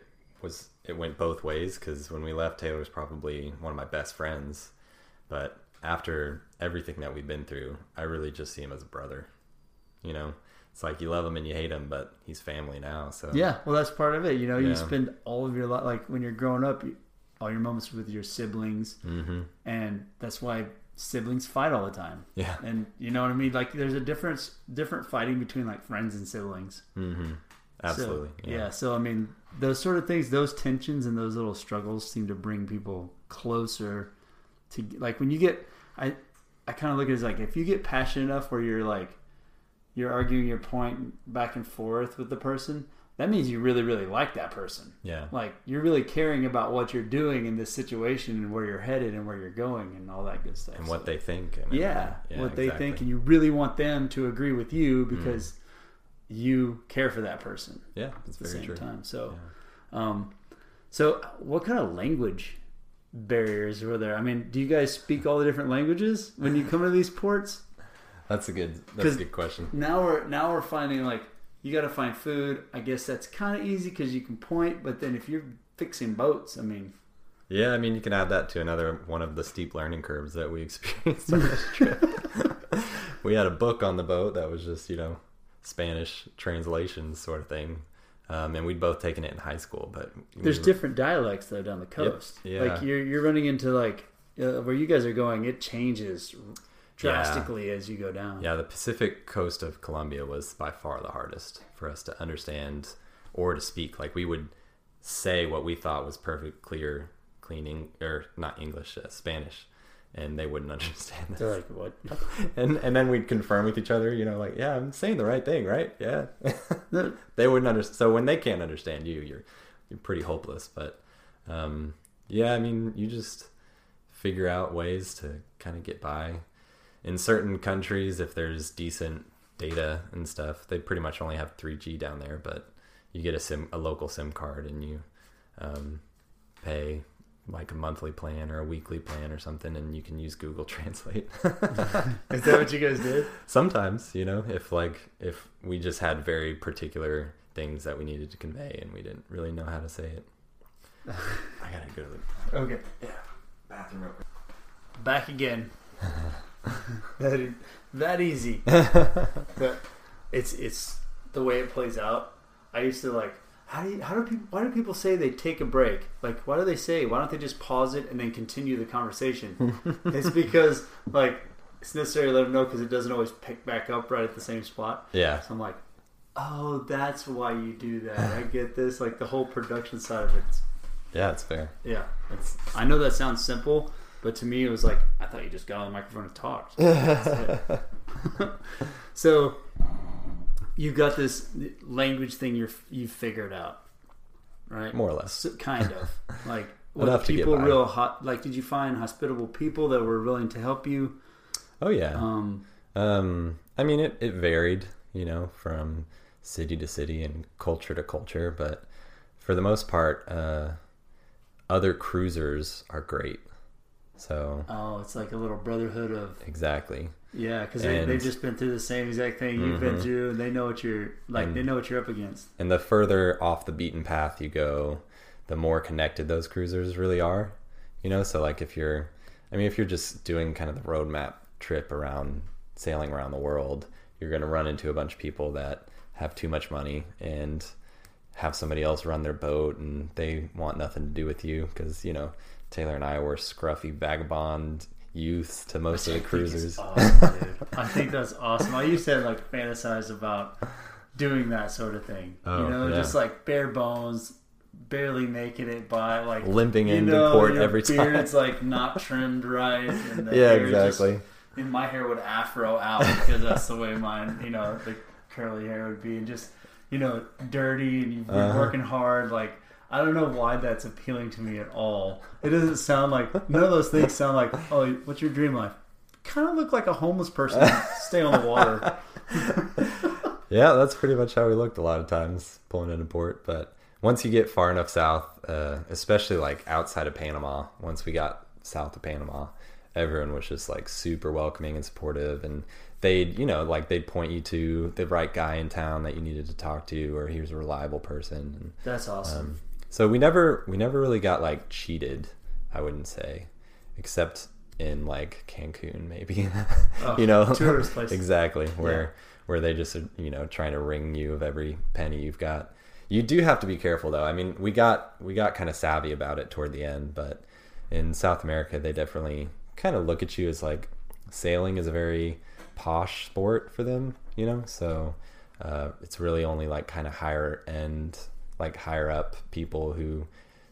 went both ways, because when we left, Taylor was probably one of my best friends, but after everything that we've been through, I really just see him as a brother. You know, it's like you love him and you hate him, but he's family now. So yeah, well, that's part of it. You know, you spend all of your life, like when you're growing up, all your moments with your siblings, and that's why siblings fight all the time. Yeah, and you know what I mean. Like, there's a different fighting between like friends and siblings. Mm-hmm. Absolutely. So, yeah. So I mean, those sort of things, those tensions and those little struggles seem to bring people closer. To like when you get, I kind of look at it as like if you get passionate enough where you're like, you're arguing your point back and forth with the person, that means you really, really like that person. Yeah. Like, you're really caring about what you're doing in this situation and where you're headed and where you're going and all that good stuff. And what they think. And what they think. And you really want them to agree with you because you care for that person. Yeah, that's very true. At the same time. So, so what kind of language barriers were there? I mean, do you guys speak all the different languages when you come to these ports? That's a good question. Now we're finding, like, you got to find food. I guess that's kind of easy because you can point. But then if you're fixing boats, I mean. Yeah, I mean, you can add that to another one of the steep learning curves that we experienced on this trip. We had a book on the boat that was just, Spanish translations sort of thing. And we'd both taken it in high school. But there's different dialects, though, down the coast. Yep. Yeah. Like, you're running into, where you guys are going, it changes drastically as you go down. Yeah, the Pacific coast of Colombia was by far the hardest for us to understand or to speak. Like, we would say what we thought was perfect, clear, Spanish, and they wouldn't understand that. They're like, what? and then we'd confirm with each other, yeah, I'm saying the right thing, right? Yeah. They wouldn't understand. So when they can't understand you, you're pretty hopeless. But you just figure out ways to kind of get by. In certain countries, if there's decent data and stuff, they pretty much only have 3G down there, but you get a local SIM card and you pay like a monthly plan or a weekly plan or something, and you can use Google Translate. Is that what you guys did? Sometimes, if we just had very particular things that we needed to convey and we didn't really know how to say it. I gotta go to the... Okay. Yeah. Bathroom real quick. Back again. that easy. But it's the way it plays out. I used to why do people say they take a break? Like, why do they say, why don't they just pause it and then continue the conversation? It's because it's necessary to let them know because it doesn't always pick back up right at the same spot. Yeah. So I'm like, oh, that's why you do that. I get this. Like, the whole production side of it. Yeah, it's fair. Yeah. I know that sounds simple. But to me, it was like, I thought you just got on the microphone and talked. That's it. So you got this language thing you've figured out, right? More or less. So, kind of. Like, what people real hot? Like, did you find hospitable people that were willing to help you? Oh, yeah. I mean, it varied, from city to city and culture to culture. But for the most part, other cruisers are great. So it's like a little brotherhood of because they've just been through the same exact thing you've been through, and they know what you're they know what you're up against. And the further off the beaten path you go, the more connected those cruisers really are. So if you're just doing kind of the roadmap trip around sailing around the world, you're going to run into a bunch of people that have too much money and have somebody else run their boat, and they want nothing to do with you because Taylor and I were scruffy vagabond youths to most of the cruisers. I think that's awesome. I used to fantasize about doing that sort of thing. Oh, just bare bones, barely making it by limping into port every time. Your beard's not trimmed right. And hair exactly. And my hair would afro out because that's the way mine, the curly hair would be, and just dirty, and you've been working hard I don't know why that's appealing to me at all. It doesn't sound none of those things sound oh, what's your dream life? Kind of look like a homeless person. Stay on the water. Yeah, that's pretty much how we looked a lot of times, pulling into port. But once you get far enough south, especially outside of Panama, once we got south of Panama, everyone was just super welcoming and supportive. And they'd, they'd point you to the right guy in town that you needed to talk to, or he was a reliable person. And, that's awesome. So we never really got cheated, I wouldn't say, except in Cancun maybe, tourist place. Exactly, where they just are, trying to wring you of every penny you've got. You do have to be careful though. I mean, we got kind of savvy about it toward the end, but in South America they definitely kind of look at you as sailing is a very posh sport for them, So it's really only kind of higher end. Higher up people who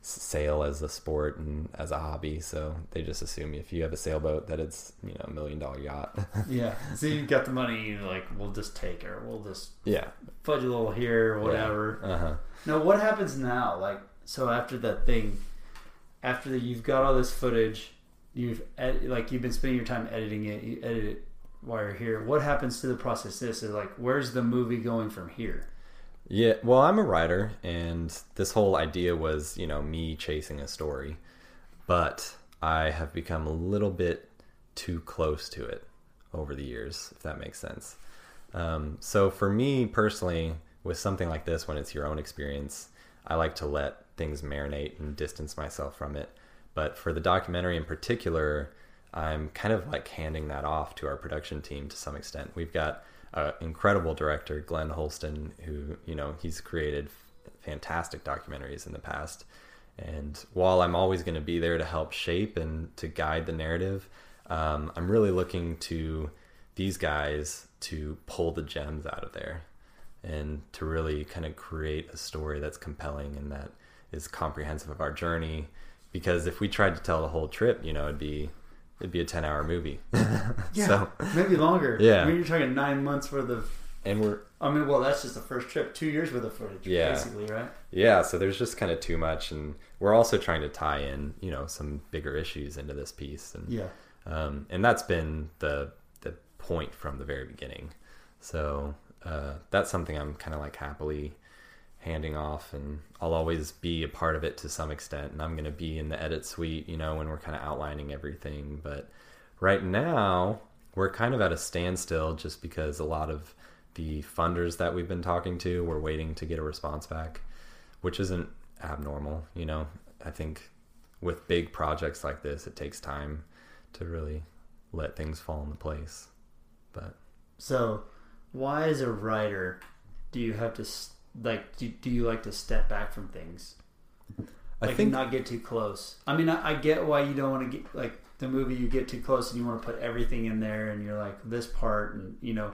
sail as a sport and as a hobby, so they just assume if you have a sailboat that it's, you know, $1 million yacht. Yeah, so you got the money, you're like, we'll just take her, we'll just fudge a little here or whatever. Now what happens now, like, so after that thing, after that you've got all this footage, you've you've been spending your time editing it, you edit it while you're here, what happens to the process? This is like, where's the movie going from here? Yeah, well, I'm a writer, and this whole idea was, you know, me chasing a story, but I have become a little bit too close to it over the years, if that makes sense. So for me personally, with something like this, when it's your own experience, I like to let things marinate and distance myself from it. But for the documentary in particular, I'm kind of like handing that off to our production team to some extent. We've got incredible director Glenn Holston, who, you know, he's created fantastic documentaries in the past, and while I'm always going to be there to help shape and to guide the narrative, I'm really looking to these guys to pull the gems out of there and to really kind of create a story that's compelling and that is comprehensive of our journey, because if we tried to tell the whole trip, you know, it'd be a 10-hour movie. So, maybe longer. Yeah. I mean, you're talking 9 months worth of... And well, that's just the first trip. 2 years worth of footage, basically, right? Yeah, so there's just kind of too much, and we're also trying to tie in, you know, some bigger issues into this piece. And, and that's been the point from the very beginning. So that's something I'm kind of like happily handing off, and I'll always be a part of it to some extent, and I'm going to be in the edit suite, you know, when we're kind of outlining everything. But right now we're kind of at a standstill just because a lot of the funders that we've been talking to, we're waiting to get a response back, which isn't abnormal, you know. I think with big projects like this, it takes time to really let things fall into place. But so why, as a writer, do you have to do you like to step back from things? I think not get too close. I mean, I get why you don't want to get, like, the movie, you get too close and you want to put everything in there, and you're like, this part, and, you know,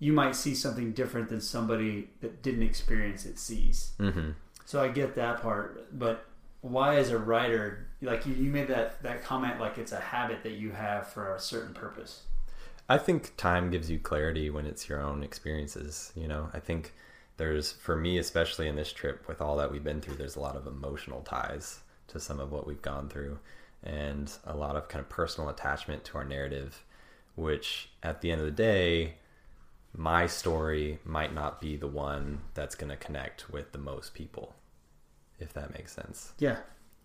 you might see something different than somebody that didn't experience it sees. Mm-hmm. So I get that part, but why, as a writer, like, you made that comment, like, it's a habit that you have for a certain purpose. I think time gives you clarity when it's your own experiences, you know. I think there's, for me, especially in this trip, with all that we've been through, there's a lot of emotional ties to some of what we've gone through, and a lot of kind of personal attachment to our narrative, which at the end of the day, my story might not be the one that's going to connect with the most people, if that makes sense. Yeah.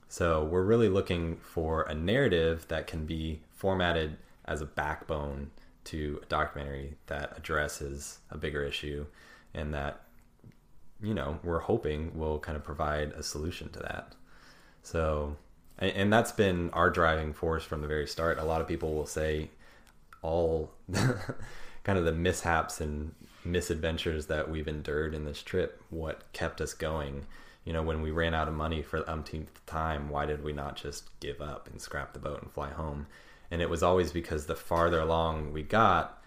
So we're really looking for a narrative that can be formatted as a backbone to a documentary that addresses a bigger issue, and that, you know, we're hoping will kind of provide a solution to that. So, and that's been our driving force from the very start. A lot of people will say all kind of the mishaps and misadventures that we've endured in this trip, what kept us going, you know, when we ran out of money for the umpteenth time, why did we not just give up and scrap the boat and fly home? And it was always because the farther along we got,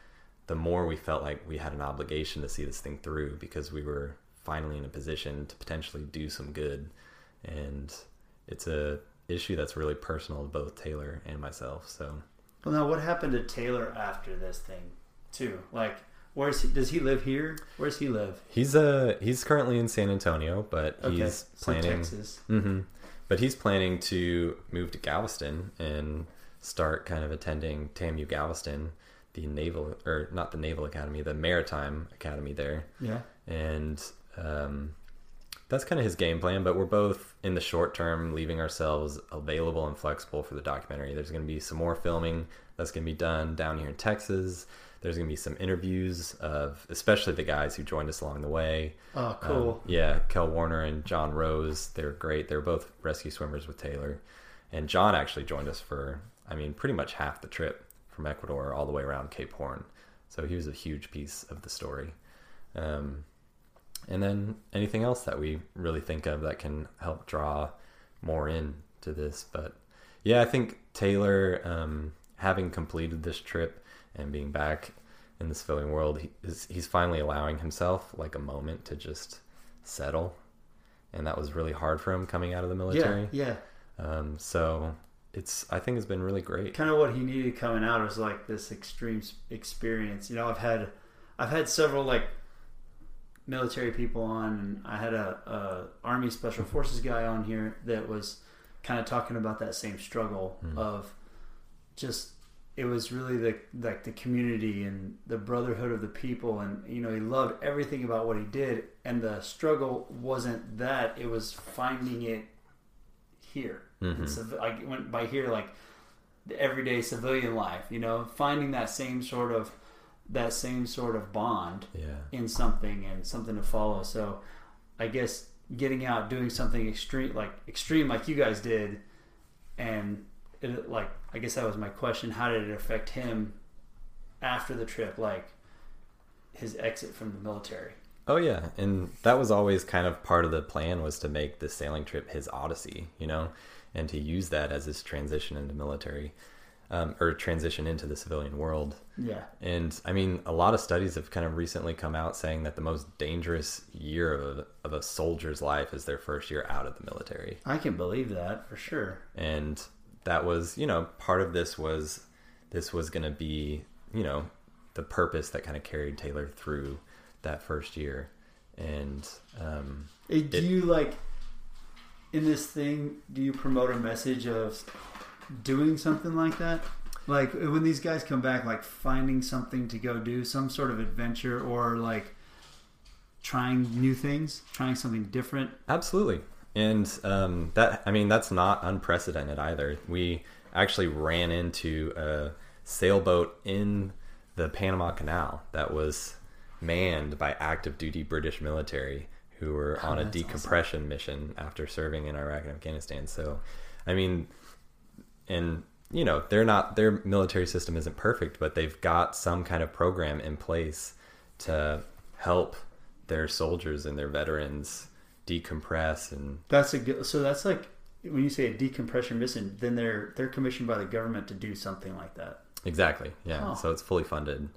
the more we felt like we had an obligation to see this thing through, because we were finally in a position to potentially do some good. And it's a issue that's really personal to both Taylor and myself. So, well, now what happened to Taylor after this thing too? Like, does he live here? Where does he live? He's currently in San Antonio, but he's planning Texas. Mm-hmm, but he's planning to move to Galveston and start kind of attending TAMU Galveston, the Maritime Academy there. Yeah. And that's kind of his game plan, but we're both, in the short term, leaving ourselves available and flexible for the documentary. There's going to be some more filming that's going to be done down here in Texas. There's going to be some interviews of, especially the guys who joined us along the way. Oh, cool. Kel Warner and John Rose. They're great. They're both rescue swimmers with Taylor. And John actually joined us for, I mean, pretty much half the trip from Ecuador all the way around Cape Horn. So he was a huge piece of the story. And then anything else that we really think of that can help draw more into this. But yeah, I think Taylor, having completed this trip and being back in this filming world, he's finally allowing himself like a moment to just settle and that was really hard for him coming out of the military. Yeah. So I think it's been really great. Kind of what he needed coming out was like this extreme experience. You know, I've had several like military people on, and I had a Army Special Forces guy on here that was kind of talking about that same struggle of just, it was really the community and the brotherhood of the people, and you know, he loved everything about what he did, and the struggle wasn't that, it was finding it here. Mm-hmm. So I went by here like the everyday civilian life, you know, finding that same sort of bond in something and something to follow. So I guess getting out, doing something extreme like you guys did, and it, like, I guess that was my question, how did it affect him after the trip, like his exit from the military? Oh yeah, and that was always kind of part of the plan, was to make the sailing trip his odyssey, you know, and to use that as his transition into military, or transition into the civilian world. Yeah. And I mean, a lot of studies have kind of recently come out saying that the most dangerous year of a soldier's life is their first year out of the military. I can believe that for sure. And that was, you know, part of this was going to be, you know, the purpose that kind of carried Taylor through that first year. And in this thing, do you promote a message of doing something like that, like when these guys come back, like finding something to go do, some sort of adventure, or like trying new things, trying something different? Absolutely. And that, I mean, that's not unprecedented either. We actually ran into a sailboat in the Panama Canal that was manned by active duty British military who were on a decompression mission after serving in Iraq and Afghanistan. So I mean, and you know, their military system isn't perfect, but they've got some kind of program in place to help their soldiers and their veterans decompress. And so that's like, when you say a decompression mission, then they're commissioned by the government to do something like that. Exactly. Yeah. Oh. So it's fully funded,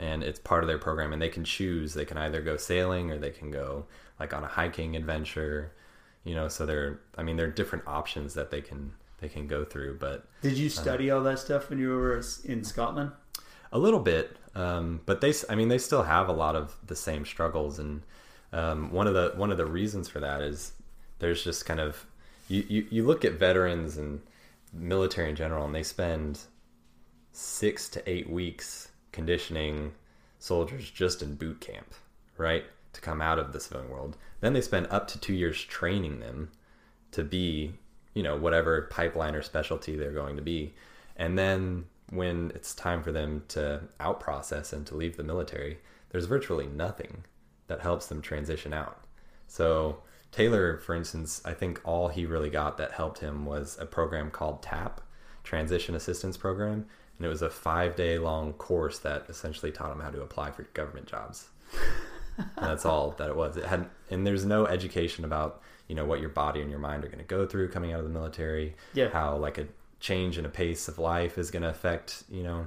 and it's part of their program, and they can choose. They can either go sailing, or they can go like on a hiking adventure. You know, so there are different options that they can go through. But did you study all that stuff when you were in Scotland? A little bit, but they still have a lot of the same struggles, and one of the reasons for that is there's just kind of, you look at veterans and military in general, and they spend 6 to 8 weeks conditioning soldiers just in boot camp, right, to come out of the civilian world. Then they spend up to 2 years training them to be, you know, whatever pipeline or specialty they're going to be. And then when it's time for them to out process and to leave the military, there's virtually nothing that helps them transition out. So Taylor, for instance, I think all he really got that helped him was a program called TAP, Transition Assistance Program. And it was a 5-day long course that essentially taught him how to apply for government jobs. And that's all that it was. And there's no education about, you know, what your body and your mind are going to go through coming out of the military, how like a change in a pace of life is going to affect, you know,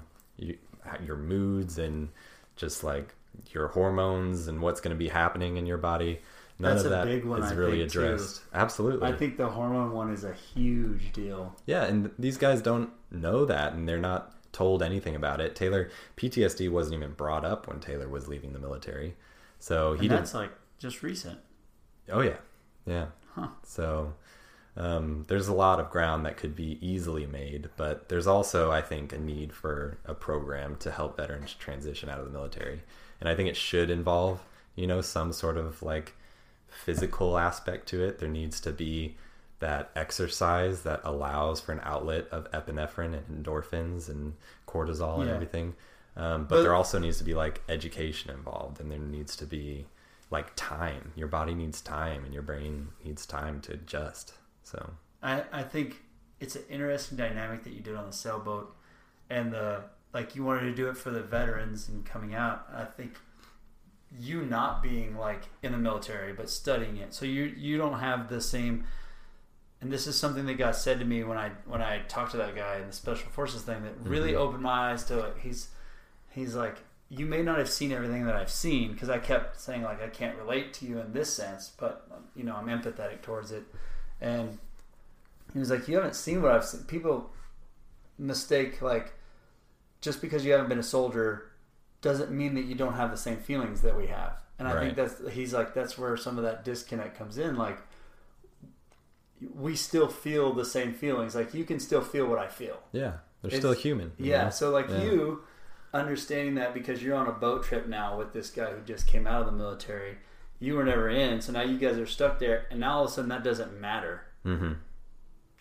your moods and just like your hormones and what's going to be happening in your body. None of that is really addressed. Absolutely. I think the hormone one is a huge deal. Yeah. And these guys don't know that, and they're not told anything about it. Taylor, PTSD wasn't even brought up when Taylor was leaving the military. So he didn't. That's like just recent. Oh yeah. Yeah. Huh. So there's a lot of ground that could be easily made, but there's also, I think, a need for a program to help veterans transition out of the military. And I think it should involve, you know, some sort of like physical aspect to it. There needs to be that exercise that allows for an outlet of epinephrine and endorphins and cortisol and everything. But there also needs to be like education involved, and there needs to be like time. Your body needs time, and your brain needs time to adjust. So I think it's an interesting dynamic that you did on the sailboat, and the, like, you wanted to do it for the veterans and coming out. I think you not being like in the military, but studying it. So you don't have the same, and this is something that got said to me when I talked to that guy in the Special Forces thing that really opened my eyes to it. He's like, you may not have seen everything that I've seen, because I kept saying, like, I can't relate to you in this sense, but, you know, I'm empathetic towards it. And he was like, you haven't seen what I've seen. People mistake, like, just because you haven't been a soldier doesn't mean that you don't have the same feelings that we have. And I think that's, he's like, that's where some of that disconnect comes in. Like, we still feel the same feelings. Like, you can still feel what I feel. Yeah. It's still human. Yeah. Know? So, like, you understanding that, because you're on a boat trip now with this guy who just came out of the military, you were never in. So now you guys are stuck there. And now all of a sudden that doesn't matter. Mm-hmm.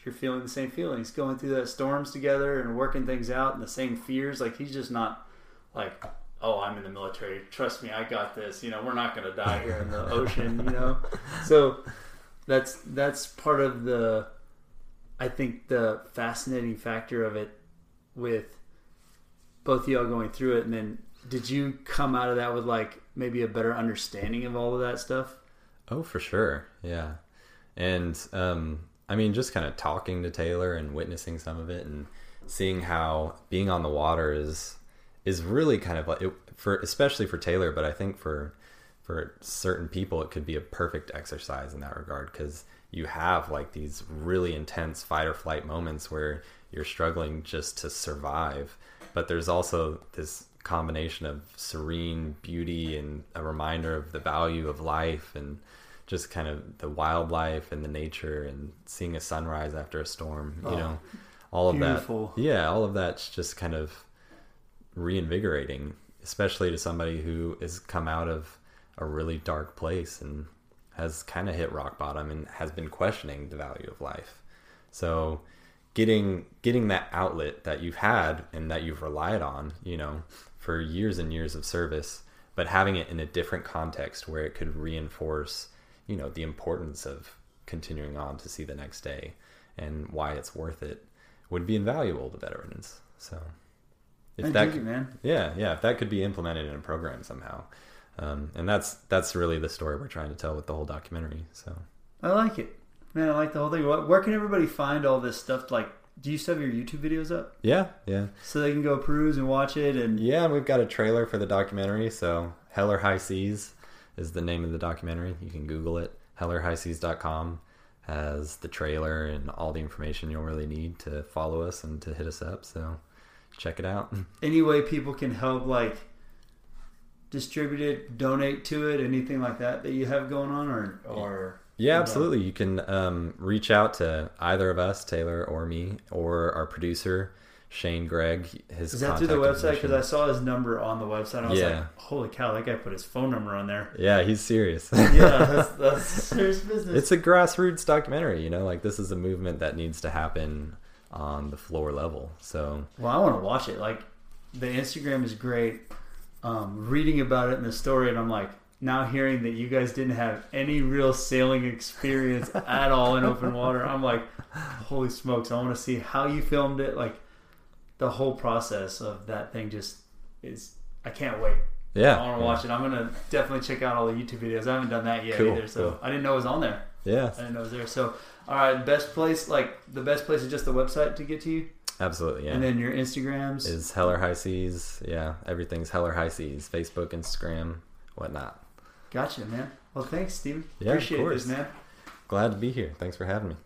You're feeling the same feelings, going through those storms together and working things out, and the same fears. Like, he's just not like, oh, I'm in the military, trust me, I got this, you know, we're not going to die here in the ocean, you know. So that's part of the, I think, the fascinating factor of it with both of y'all going through it. And then did you come out of that with, like, maybe a better understanding of all of that stuff? Oh, for sure. Yeah. And, I mean, just kind of talking to Taylor and witnessing some of it and seeing how being on the water is really kind of like it, for, especially for Taylor, but I think for certain people, it could be a perfect exercise in that regard, because you have, like, these really intense fight or flight moments where you're struggling just to survive. But there's also this combination of serene beauty and a reminder of the value of life, and just kind of the wildlife and the nature, and seeing a sunrise after a storm, you know, all of beautiful. That. Yeah. All of that's just kind of reinvigorating, especially to somebody who has come out of a really dark place and has kind of hit rock bottom and has been questioning the value of life. So getting that outlet that you've had and that you've relied on, you know, for years and years of service, but having it in a different context where it could reinforce, you know, the importance of continuing on to see the next day and why it's worth it, would be invaluable to veterans. So if that could, man. Yeah. If that could be implemented in a program somehow. And that's really the story we're trying to tell with the whole documentary. So I like it, man. I like the whole thing. Where can everybody find all this stuff? Like, do you still have your YouTube videos up? Yeah. So they can go peruse and watch it. And yeah, we've got a trailer for the documentary. So Hell or High Seas is the name of the documentary. You can Google it. HellorHighSeas.com has the trailer and all the information you'll really need to follow us and to hit us up. So check it out. Any way people can help, like, distribute it, donate to it, anything like that you have going on? Or yeah, absolutely. You can reach out to either of us, Taylor or me, or our producer, Shane Gregg. Is that through the website? Because I saw his number on the website. I was like, holy cow, that guy put his phone number on there. Yeah, he's serious. Yeah, that's serious business. It's a grassroots documentary, you know, like, this is a movement that needs to happen on the floor level. So, well, I want to watch it. Like, the Instagram is great. Reading about it in the story, and I'm like, now hearing that you guys didn't have any real sailing experience at all in open water, I'm like, holy smokes, I want to see how you filmed it. Like, the whole process of that thing just is, I can't wait. Yeah. I want to watch it. I'm going to definitely check out all the YouTube videos. I haven't done that yet either. So I didn't know it was on there. Yeah. I didn't know it was there. So, all right. The best place is just the website to get to you. Absolutely. Yeah. And then your Instagrams is Hell or High Seas. Yeah. Everything's Hell or High Seas, Facebook, Instagram, whatnot. Gotcha, man. Well, thanks, Stephen. Yeah, appreciate this, man. Glad to be here. Thanks for having me.